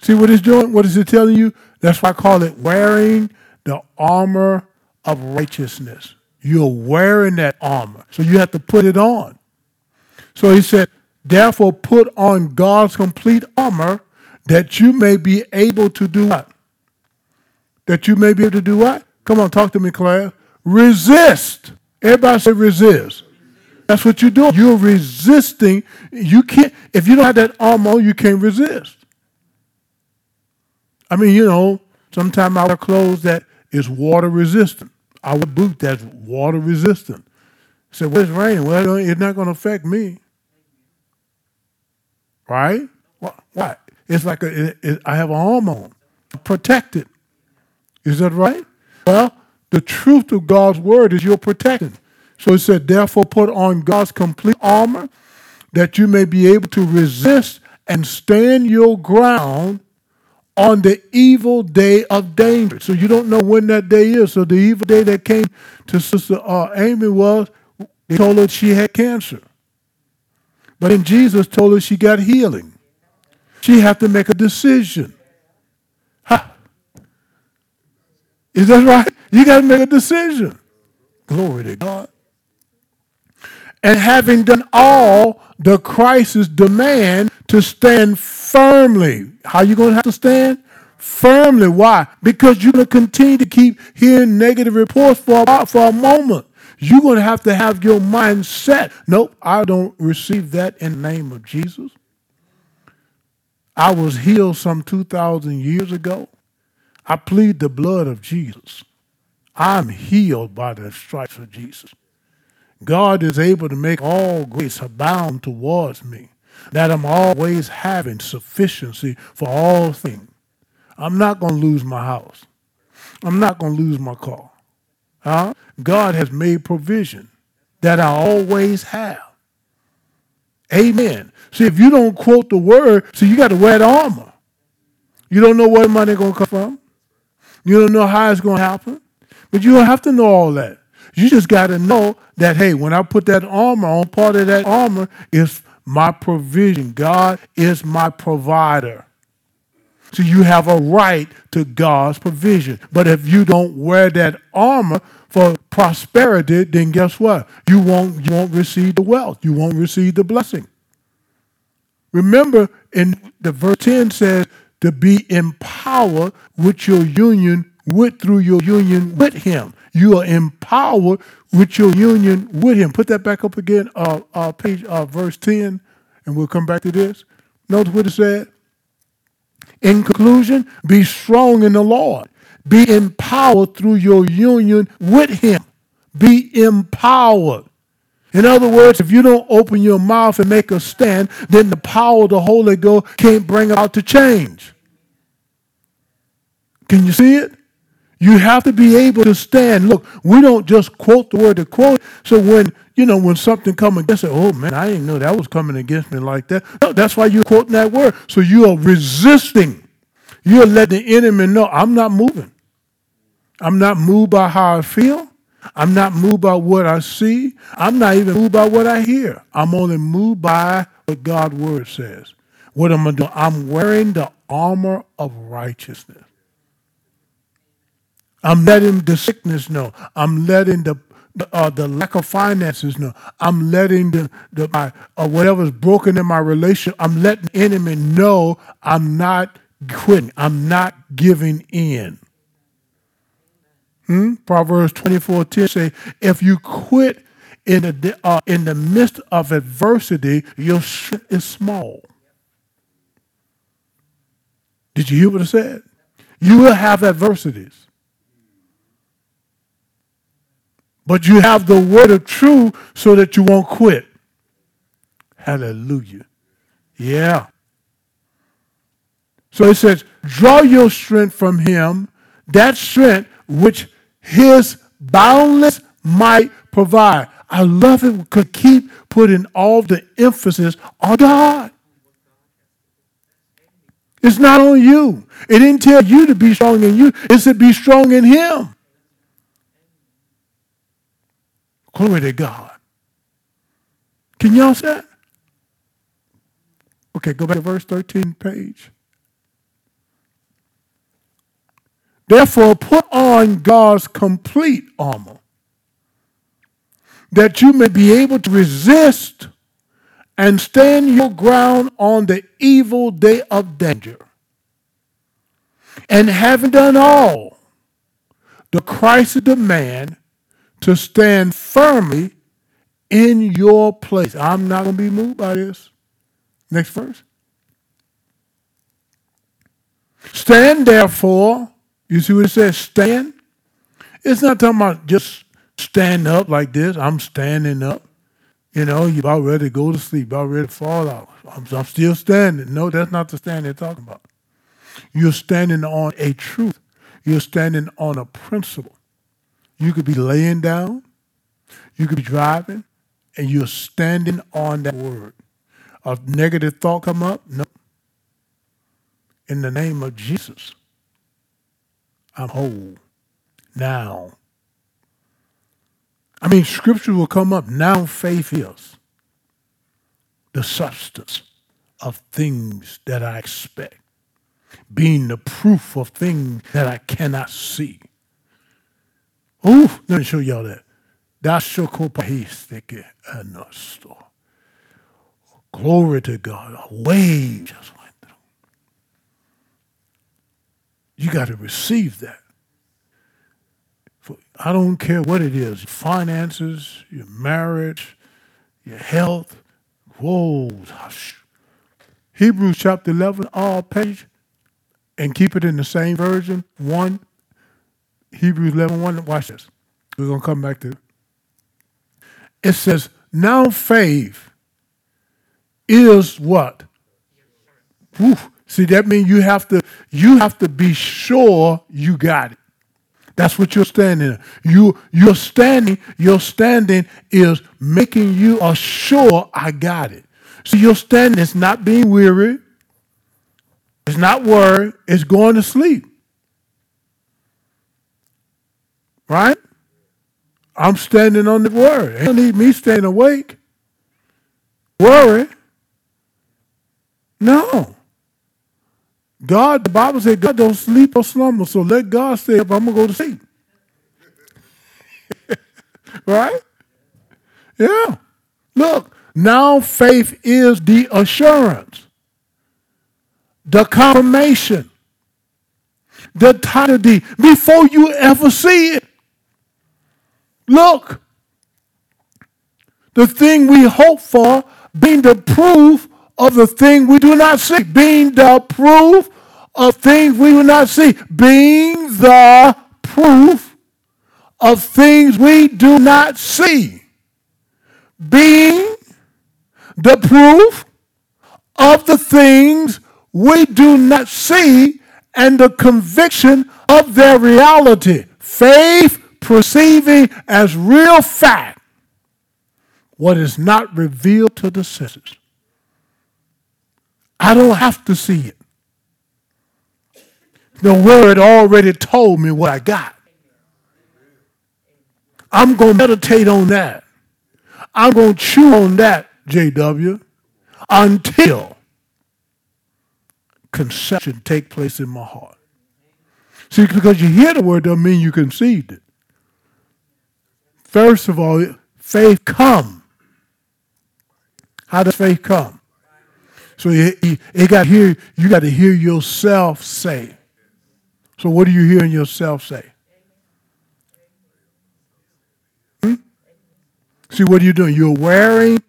See what it's doing? What is it telling you? That's why I call it wearing the armor of righteousness. You're wearing that armor. So you have to put it on. So he said, therefore, put on God's complete armor that you may be able to do what? That you may be able to do what? Come on, talk to me, Claire. Resist. Everybody say resist. That's what you're doing. You're resisting. You can't, if you don't have that armor, you can't resist. I mean, you know, sometimes I wear clothes that is water resistant. I wear boots that's water resistant. I said, well, it's raining. Well, it's not going to affect me. Right? Why? It's like I have a hormone. I'm protected. Is that right? Well, the truth of God's word is your protection. So it said, therefore put on God's complete armor that you may be able to resist and stand your ground on the evil day of danger. So you don't know when that day is. So the evil day that came to Sister Amy was, they told her she had cancer. But then Jesus told her she got healing. She had to make a decision. Ha! Is that right? You got to make a decision. Glory to God. And having done all the Christ's demand to stand firmly. How are you going to have to stand? Firmly. Why? Because you're going to continue to keep hearing negative reports for a moment. You're going to have your mind set. Nope, I don't receive that in the name of Jesus. I was healed some 2,000 years ago. I plead the blood of Jesus. I'm healed by the stripes of Jesus. God is able to make all grace abound towards me, that I'm always having sufficiency for all things. I'm not going to lose my house. I'm not going to lose my car. Huh? God has made provision that I always have. Amen. See, if you don't quote the word, see, you got to wear the armor. You don't know where the money going to come from. You don't know how it's going to happen. But you don't have to know all that. You just got to know that, hey, when I put that armor on, part of that armor is my provision. God is my provider. So you have a right to God's provision. But if you don't wear that armor for prosperity, then guess what? You won't receive the wealth. You won't receive the blessing. Remember, in the verse 10 says, to be empowered with your union with through your union with him. You are empowered with your union with him. Put that back up again, verse 10, and we'll come back to this. Notice what it said. In conclusion, be strong in the Lord. Be empowered through your union with him. Be empowered. In other words, if you don't open your mouth and make a stand, then the power of the Holy Ghost can't bring about the change. Can you see it? You have to be able to stand. Look, we don't just quote the word to quote. So when something comes against it, oh man, I didn't know that was coming against me like that. No, that's why you're quoting that word. So you are resisting. You're letting the enemy know, I'm not moving. I'm not moved by how I feel. I'm not moved by what I see. I'm not even moved by what I hear. I'm only moved by what God's word says. What am I doing? I'm wearing the armor of righteousness. I'm letting the sickness know. I'm letting the lack of finances know. I'm letting my whatever's broken in my relationship. I'm letting the enemy know I'm not quitting. I'm not giving in. Proverbs 24:10 say, "If you quit in the midst of adversity, your strength is small." Did you hear what I said? You will have adversities. But you have the word of truth so that you won't quit. Hallelujah. Yeah. So it says, draw your strength from him, that strength which his boundless might provide. I love it because keep putting all the emphasis on God. It's not on you. It didn't tell you to be strong in you. It said be strong in him. Glory to God. Can y'all see that? Okay, go back to verse 13 page. Therefore, put on God's complete armor, that you may be able to resist and stand your ground on the evil day of danger. And having done all, the Christ's demand to stand firmly in your place. I'm not going to be moved by this. Next verse. Stand therefore. You see what it says? Stand. It's not talking about just stand up like this. I'm standing up. You know, you're about ready to go to sleep, about ready to fall out. I'm still standing. No, that's not the stand they're talking about. You're standing on a truth. You're standing on a principle. You could be laying down. You could be driving. And you're standing on that word. A negative thought come up? No. In the name of Jesus, I'm whole now. I mean, scripture will come up. Now faith is the substance of things that I expect, being the proof of things that I cannot see. Ooh, let me show y'all that. Glory to God. A wave just went through. You got to receive that. I don't care what it is, finances, your marriage, your health. Whoa. Hebrews chapter 11, all page, and keep it in the same version. One, Hebrews 11, 1, watch this. We're going to come back to it. It says, now faith is what? Oof. See, that means you have to be sure you got it. That's what you're standing in. Your standing is making you assure I got it. So your standing is not being weary. It's not worried. It's going to sleep. Right? I'm standing on the word. They don't need me staying awake. Worry. No. God, the Bible said, God don't sleep or slumber. So let God stay up. I'm going to go to sleep. Right? Yeah. Look, now faith is the assurance, the confirmation, the totity before you ever see it. Look, the thing we hope for being the proof of the thing we do not see. Being the proof of things we do not see. Being the proof of things we do not see. Being the proof of the things we do not see and the conviction of their reality. Faith perceiving as real fact what is not revealed to the senses. I don't have to see it. The word already told me what I got. I'm going to meditate on that. I'm going to chew on that, JW, until conception take place in my heart. See, because you hear the word doesn't mean you conceived it. First of all, faith come. How does faith come? So you got to hear yourself say. So what are you hearing yourself say? See, what are you doing? You're wearing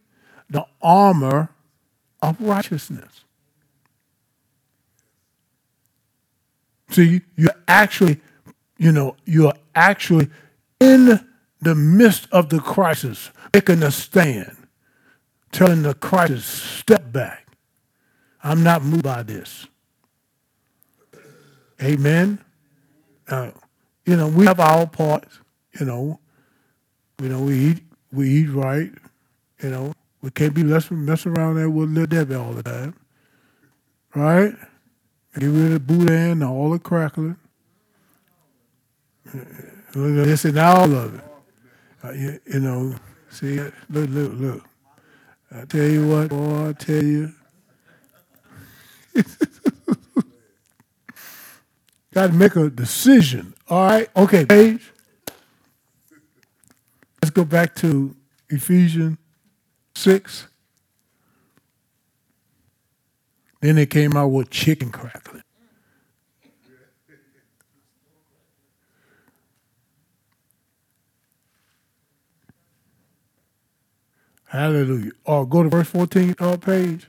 the armor of righteousness. See, you're actually in the midst of the crisis, making a stand, telling the crisis, step back. I'm not moved by this. Amen? We have our parts. We eat right. We can't be messing around there with Little Debbie all the time. Right? Get rid of the boudin and all the crackling. This and all of it. See, look. I tell you what, boy, I tell you. Got to make a decision. All right, okay, Paige. Let's go back to Ephesians 6. Then they came out with chicken crackling. Hallelujah. Or go to verse 14 on page.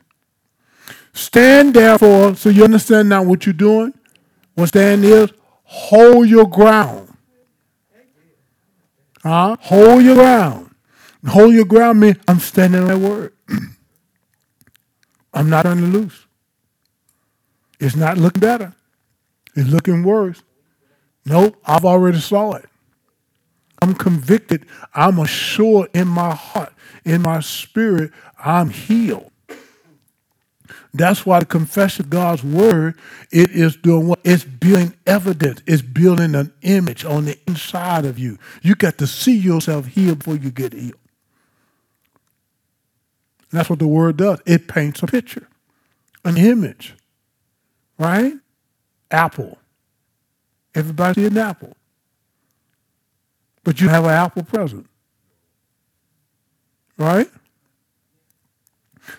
Stand therefore, so you understand now what you're doing? What stand is? Hold your ground. Hold your ground. Hold your ground, man. I'm standing on that word. I'm not on the loose. It's not looking better. It's looking worse. Nope, I've already saw it. I'm convicted. I'm assured in my heart, in my spirit, I'm healed. That's why the confession of God's word, it is doing what? It's building evidence. It's building an image on the inside of you. You got to see yourself healed before you get healed. And that's what the word does. It paints a picture, an image, right? Apple. Everybody see an apple. But you have an apple present, right?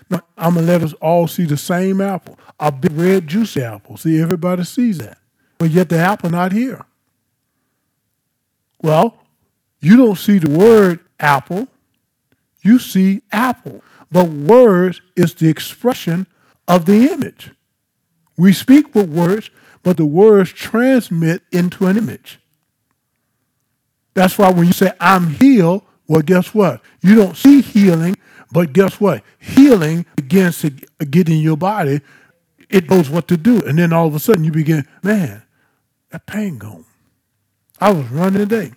Now, I'm going to let us all see the same apple, a big red juicy apple. See, everybody sees that. But yet the apple not here. Well, you don't see the word apple. You see apple. But words is the expression of the image. We speak with words, but the words transmit into an image. That's why when you say, I'm healed, well, guess what? You don't see healing. But guess what? Healing begins to get in your body. It knows what to do. And then all of a sudden you begin, man, that pain gone. I was running today.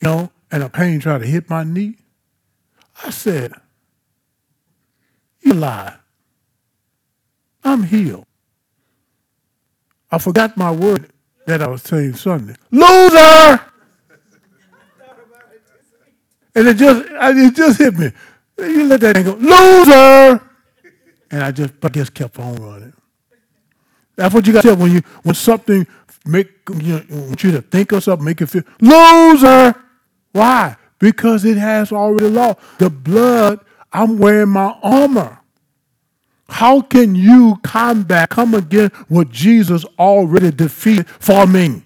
You know, and a pain tried to hit my knee. I said, you lie. I'm healed. I forgot my word that I was telling Sunday. Loser! And it just hit me. You let that thing go, loser! And I just kept on running. That's what you got to tell when something want you to think of something, make you feel, loser! Why? Because it has already lost. The blood, I'm wearing my armor. How can you come against what Jesus already defeated for me?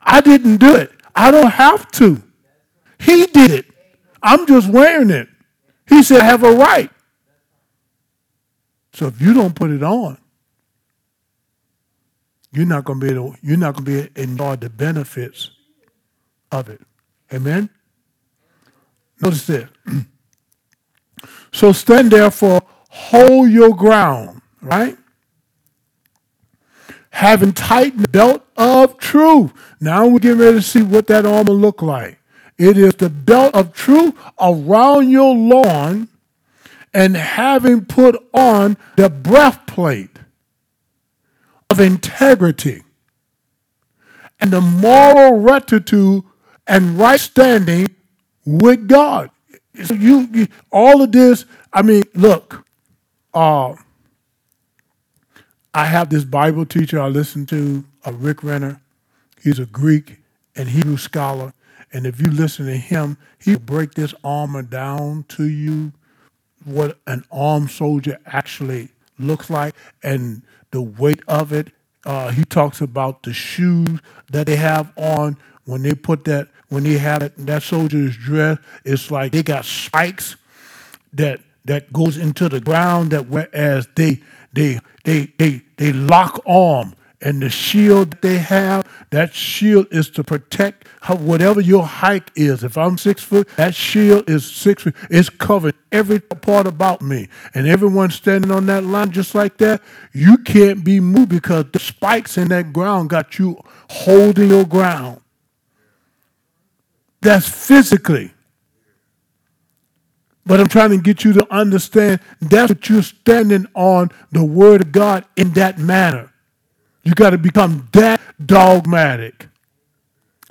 I didn't do it. I don't have to. He did it. I'm just wearing it. He said, I have a right. So if you don't put it on, you're not going to enjoy the benefits of it. Amen? Notice this. So stand therefore, hold your ground, right? Having tightened the belt of truth. Now we're getting ready to see what that armor look like. It is the belt of truth around your loin, and having put on the breastplate of integrity and the moral rectitude and right standing with God. So you all of this, I mean, look, I have this Bible teacher I listen to, Rick Renner. He's a Greek and Hebrew scholar. And if you listen to him, he'll break this armor down to you, what an armed soldier actually looks like and the weight of it. He talks about the shoes that they have on when they put that, when they have it, that soldier's dress. It's like they got spikes that goes into the ground, that whereas they lock arm. And the shield that they have, that shield is to protect whatever your height is. If I'm 6 foot, that shield is 6 feet. It's covering every part about me. And everyone standing on that line just like that, you can't be moved because the spikes in that ground got you holding your ground. That's physically. But I'm trying to get you to understand that's what you're standing on, the word of God in that manner. You got to become that dogmatic.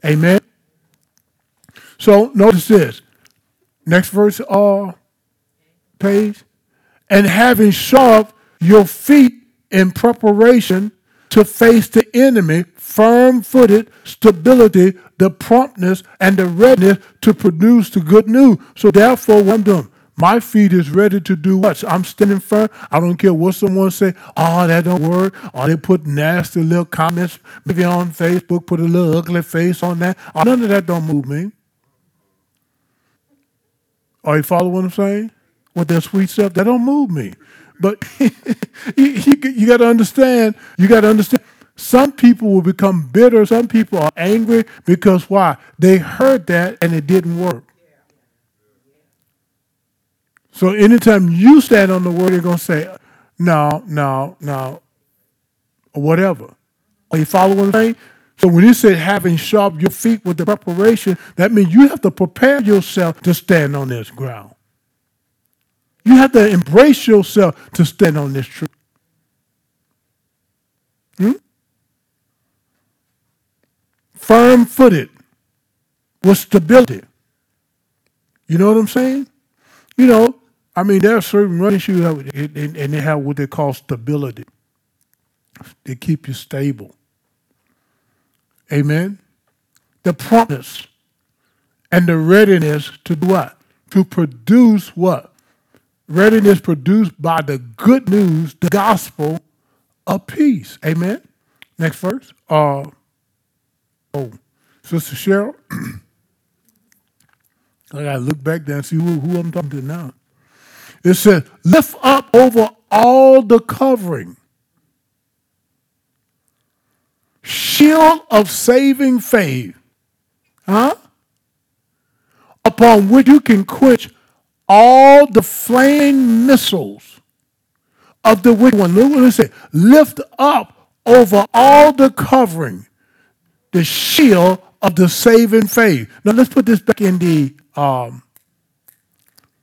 Amen? So notice this. Next verse, page. And having sharp your feet in preparation to face the enemy, firm-footed, stability, the promptness, and the readiness to produce the good news. So therefore, what I'm doing, my feet is ready to do what? So I'm standing firm. I don't care what someone say. Oh, that don't work. Or they put nasty little comments maybe on Facebook, put a little ugly face on that. Oh, none of that don't move me. Are you following what I'm saying? With that sweet stuff, that don't move me. But you got to understand. Some people will become bitter. Some people are angry because why? They heard that and it didn't work. So anytime you stand on the word, you're going to say, no, or whatever. Are you following what I'm saying? So when you said having sharpened your feet with the preparation, that means you have to prepare yourself to stand on this ground. You have to embrace yourself to stand on this truth. Firm-footed with stability. You know what I'm saying? You know, I mean, there are certain running shoes and they have what they call stability. They keep you stable. Amen? The promptness and the readiness to do what? To produce what? Readiness produced by the good news, the gospel of peace. Amen? Next verse. Sister Cheryl. I got to look back there and see who I'm talking to now. It says, lift up over all the covering. Shield of saving faith. Upon which you can quench all the flaming missiles of the wicked one. Look what it says. Lift up over all the covering. The shield of the saving faith. Now let's put this back in the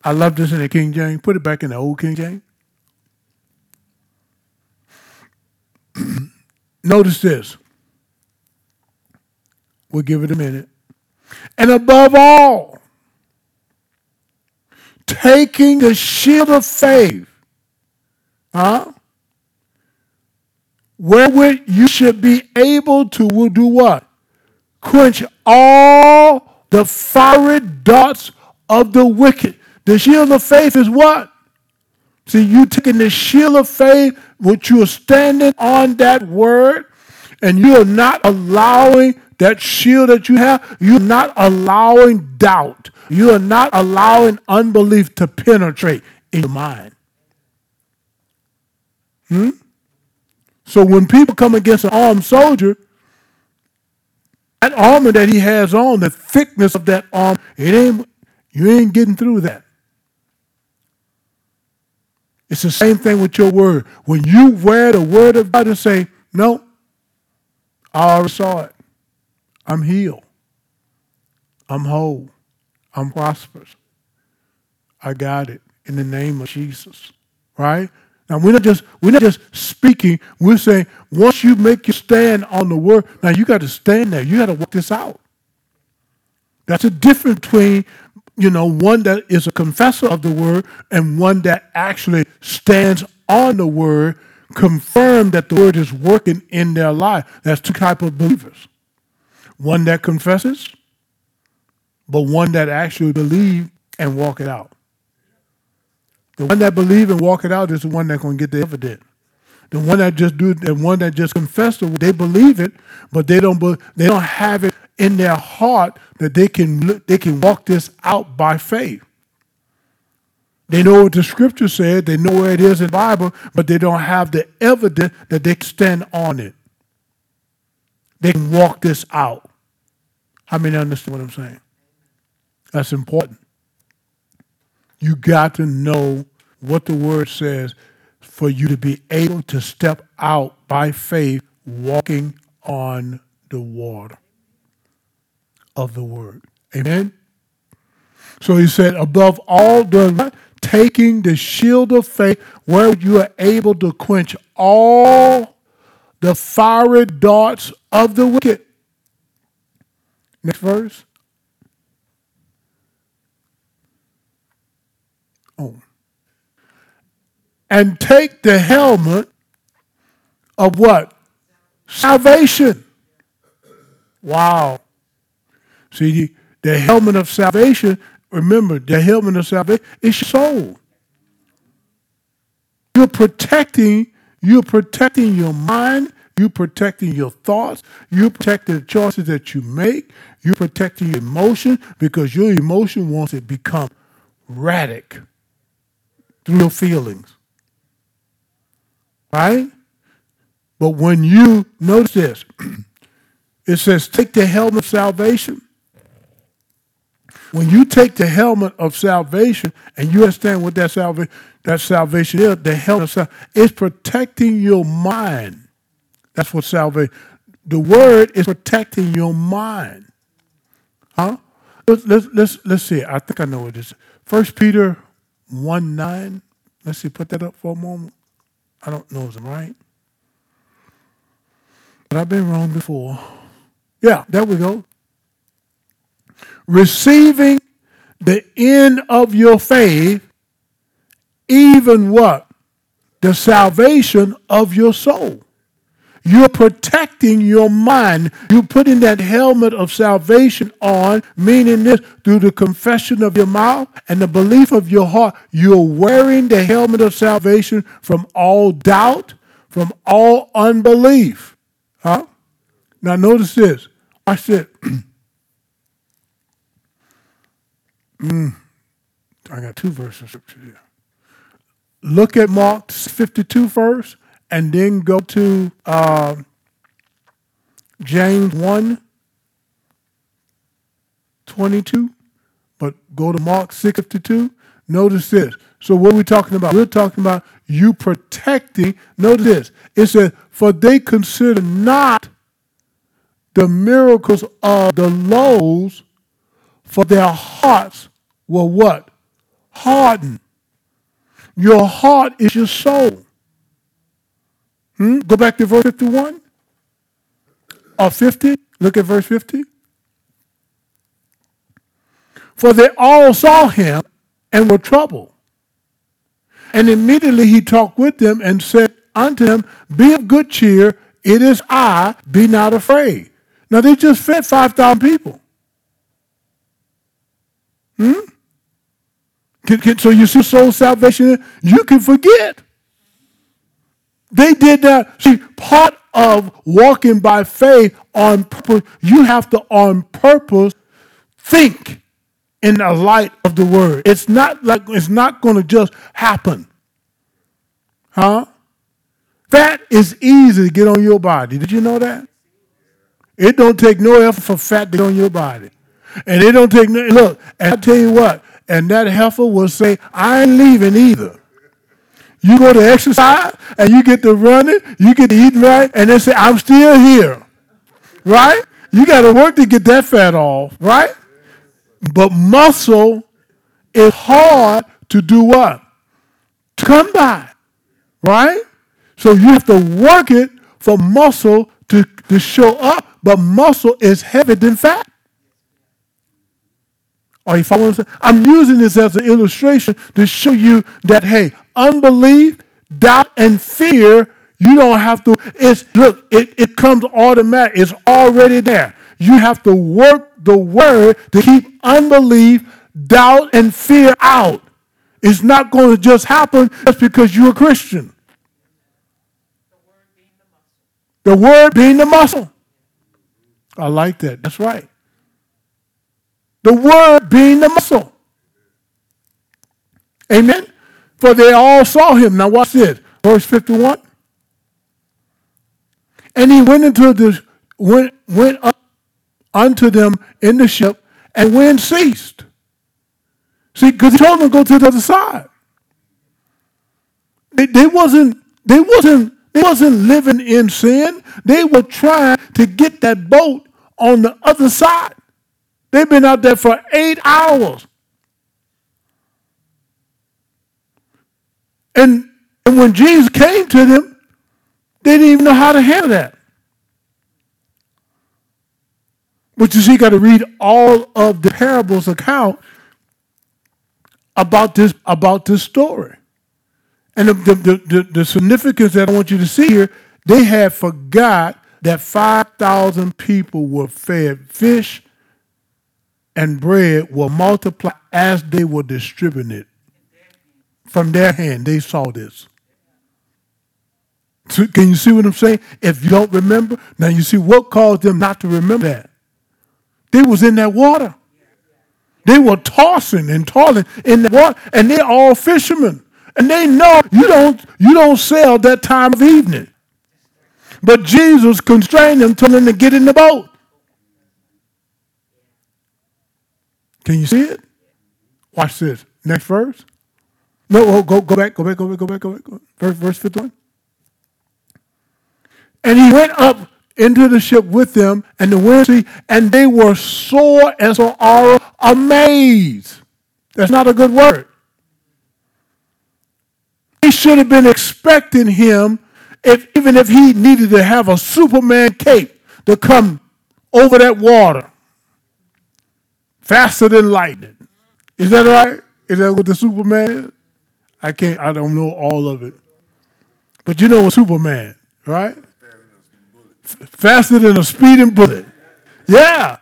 I love this in the King James. Put it back in the old King James. Notice this. We'll give it a minute. And above all, taking the shield of faith, wherewith you should be able to do what? Quench all the fiery darts of the wicked. The shield of faith is what? See, you taking the shield of faith, which you are standing on that word, and you are not allowing that shield that you have, you're not allowing doubt. You are not allowing unbelief to penetrate in your mind. So when people come against an armed soldier, that armor that he has on, the thickness of that armor, you ain't getting through that. It's the same thing with your word. When you wear the word of God and say, no, I already saw it. I'm healed. I'm whole. I'm prosperous. I got it in the name of Jesus. Right? Now, we're not just speaking. We're saying, once you make your stand on the word, now you got to stand there. You got to work this out. That's the difference between, one that is a confessor of the word and one that actually stands on the word, confirmed that the word is working in their life. That's two types of believers. One that confesses, but one that actually believes and walk it out. The one that believes and walk it out is the one that's going to get the evidence. The one that just confessed it, they believe it, but they don't have it in their heart that they can walk this out by faith. They know what the scripture said, they know where it is in the Bible, but they don't have the evidence that they can stand on it. They can walk this out. How many understand what I'm saying? That's important. You got to know what the word says for you to be able to step out by faith, walking on the water of the word. Amen? So he said, above all, taking the shield of faith, where you are able to quench all the fiery darts of the wicked. Next verse. And take the helmet of what? Salvation. Wow. See, the helmet of salvation, remember, the helmet of salvation is your soul. You're protecting your mind. You're protecting your thoughts. You're protecting the choices that you make. You're protecting your emotion because your emotion wants to become erratic through your feelings. Right? But when you notice this, it says, take the helmet of salvation. When you take the helmet of salvation and you understand what that salvation is, the helmet is protecting your mind. That's what salvation is. The word is protecting your mind. Huh? Let's see. I think I know what it is. 1 Peter 1:9. Let's see, put that up for a moment. I don't know if I'm right. But I've been wrong before. Yeah, there we go. Receiving the end of your faith, even what? The salvation of your soul. You're protecting your mind. You're putting that helmet of salvation on, meaning this, through the confession of your mouth and the belief of your heart, you're wearing the helmet of salvation from all doubt, from all unbelief. Huh? Now notice this. Watch this. I got two verses of scripture here. Look at Mark 52 first, and then go to James 1:22, but go to Mark 6:52. Notice this. So what are we talking about? We're talking about you protecting. Notice this. It says, for they consider not the miracles of the loaves, for their hearts were what? Hardened. Your heart is your soul. Go back to verse 51 or 50. Look at verse 50. For they all saw him and were troubled. And immediately he talked with them and said unto them, be of good cheer, it is I, be not afraid. Now they just fed 5,000 people. So you see soul salvation, you can forget. They did that. See, part of walking by faith on purpose, you have to on purpose think in the light of the word. It's not going to just happen. Huh? Fat is easy to get on your body. Did you know that? It don't take no effort for fat to get on your body. And it don't take no, look, and I tell you what, and that heifer will say, I ain't leaving either. You go to exercise, and you get to running, you get to eating right, and they say, I'm still here, right? You got to work to get that fat off, right? But muscle is hard to do what? To come by, right? So you have to work it for muscle to show up, but muscle is heavier than fat. Are you following this? I'm using this as an illustration to show you that, hey, unbelief, doubt, and fear, you don't have to. It comes automatic. It's already there. You have to work the word to keep unbelief, doubt, and fear out. It's not going to just happen just because you're a Christian. The word being the muscle. I like that. That's right. The word being the muscle. Amen? For they all saw him. Now watch this. Verse 51. And he went up unto them in the ship, and wind ceased. See, because he told them to go to the other side. They wasn't living in sin. They were trying to get that boat on the other side. They've been out there for 8 hours. And when Jesus came to them, they didn't even know how to handle that. But you see, you got to read all of the parables account about this story. And the significance that I want you to see here, they had forgot that 5,000 people were fed fish and bread were multiplied as they were distributed. From their hand, they saw this. So can you see what I'm saying? If you don't remember, now you see what caused them not to remember that. They was in that water. They were tossing and toiling in the water, and they're all fishermen. And they know you don't sail that time of evening. But Jesus constrained them, telling them to get in the boat. Can you see it? Watch this. Next verse. No, go back. Verse 51. And he went up into the ship with them and the wind ceased, and they were sore and so are amazed. That's not a good word. They should have been expecting him, even if he needed to have a Superman cape to come over that water faster than lightning. Is that right? Is that what the Superman is? I don't know all of it. But you know what Superman, right? Faster than a speeding bullet. Yeah.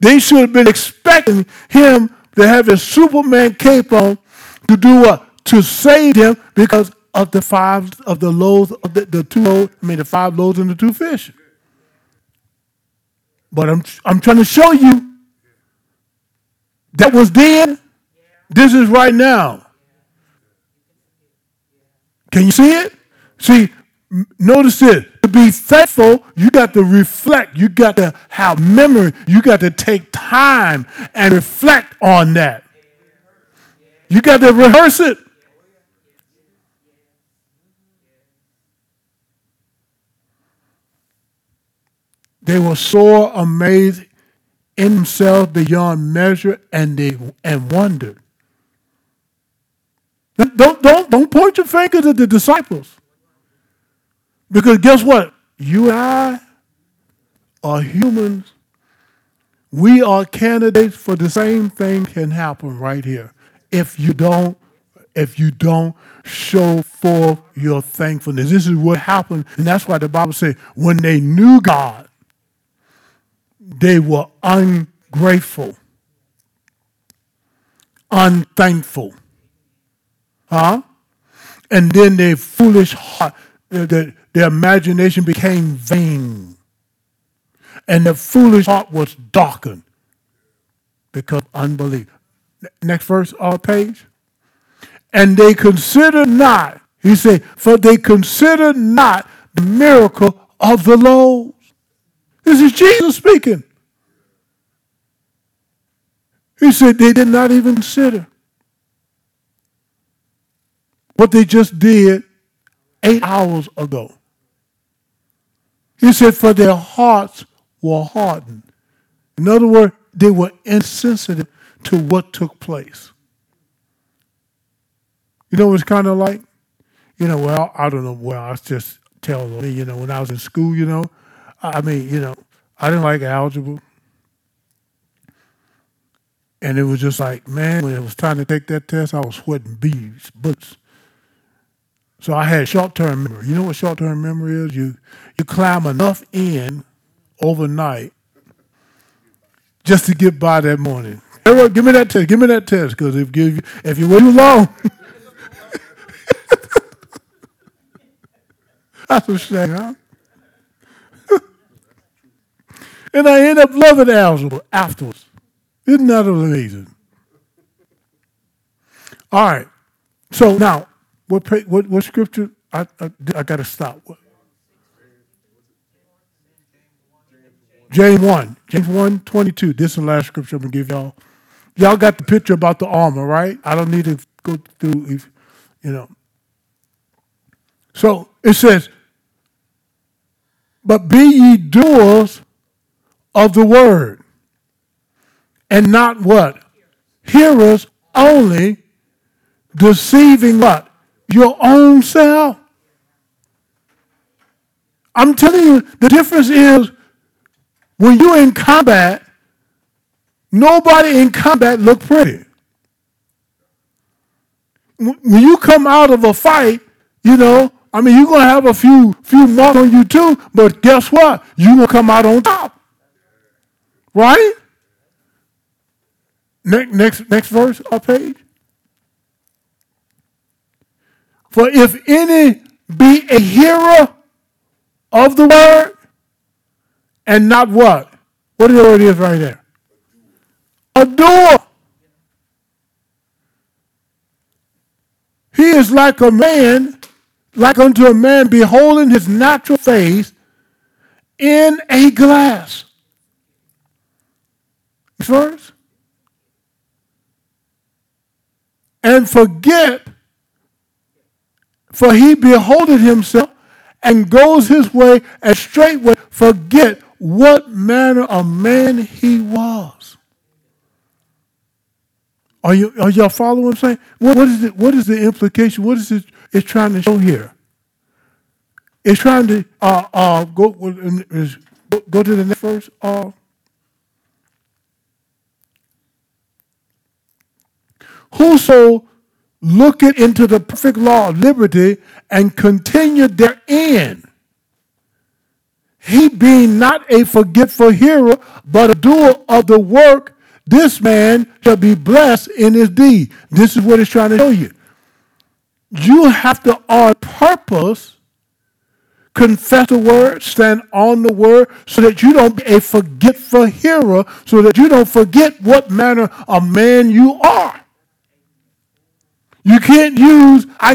They should have been expecting him to have his Superman cape on to do what? To save him because of the five of the loaves of the two loaves, the 5 loaves and the 2 fish. But I'm trying to show you that was then. This is right now. Can you see it? See, notice it. To be faithful, you got to reflect. You got to have memory. You got to take time and reflect on that. You got to rehearse it. They were sore amazed in themselves beyond measure, and wondered. Don't point your fingers at the disciples, because guess what? You and I are humans. We are candidates for the same thing can happen right here. If you don't show forth your thankfulness, this is what happened, and that's why the Bible says when they knew God, they were ungrateful, unthankful. And then their foolish heart, their imagination became vain. And their foolish heart was darkened because of unbelief. Next verse, our page. And they considered not, he said, for they considered not the miracle of the Lord. This is Jesus speaking. He said they did not even consider what they just did 8 hours ago. He said, for their hearts were hardened. In other words, they were insensitive to what took place. You know, it's kind of like, I don't know. Well, I just tell them, when I was in school, I didn't like algebra. And it was just like, man, when it was time to take that test, I was sweating beads, bullets. So I had short-term memory. You know what short-term memory is? You climb enough in overnight just to get by that morning. Everyone, give me that test. Give me that test, because if you wait too long, that's a shame, huh? And I end up loving algebra afterwards. Isn't that amazing? All right. So now, what scripture? I got to stop. What? James 1:22. This is the last scripture I'm going to give y'all. Y'all got the picture about the armor, right? I don't need to go through, So it says, but be ye doers of the word, and not what? Hearers only, deceiving what? Your own self. I'm telling you, the difference is when you're in combat, nobody in combat look pretty. When you come out of a fight, you're going to have a few marks on you too, but guess what? You're going to come out on top. Right? Next verse, our page. For if any be a hearer of the word, and not what? What is the word is right there? A doer. He is like unto a man beholding his natural face, in a glass. First, and forget, for he beholdeth himself and goes his way and straightway forget what manner of man he was. Are y'all following what I'm saying? What is the implication? What is it's trying to show here? It's trying to go to the next verse. Whoso looketh into the perfect law of liberty and continued therein, he being not a forgetful hearer, but a doer of the work, this man shall be blessed in his deed. This is what it's trying to show you. You have to, on purpose, confess the word, stand on the word, so that you don't be a forgetful hearer, so that you don't forget what manner of man you are. I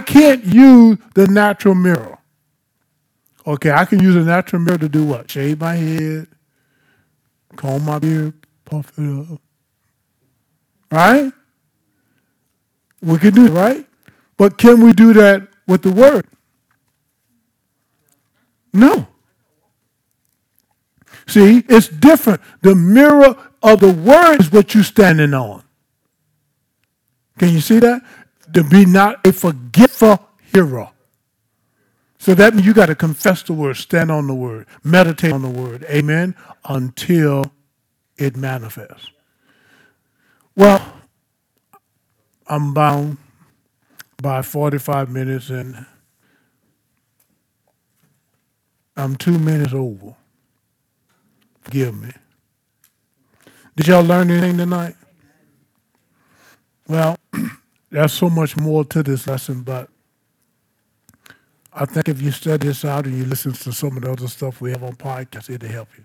can't use the natural mirror. Okay, I can use a natural mirror to do what? Shave my head, comb my beard, puff it up. Right? We can do it, right? But can we do that with the word? No. See, it's different. The mirror of the word is what you're standing on. Can you see that? To be not a forgetful hearer. So that means you got to confess the word, stand on the word, meditate on the word, amen, until it manifests. Well, I'm bound by 45 minutes and I'm 2 minutes over. Forgive me. Did y'all learn anything tonight? Well, there's so much more to this lesson, but I think if you study this out and you listen to some of the other stuff we have on podcasts, it'll help you.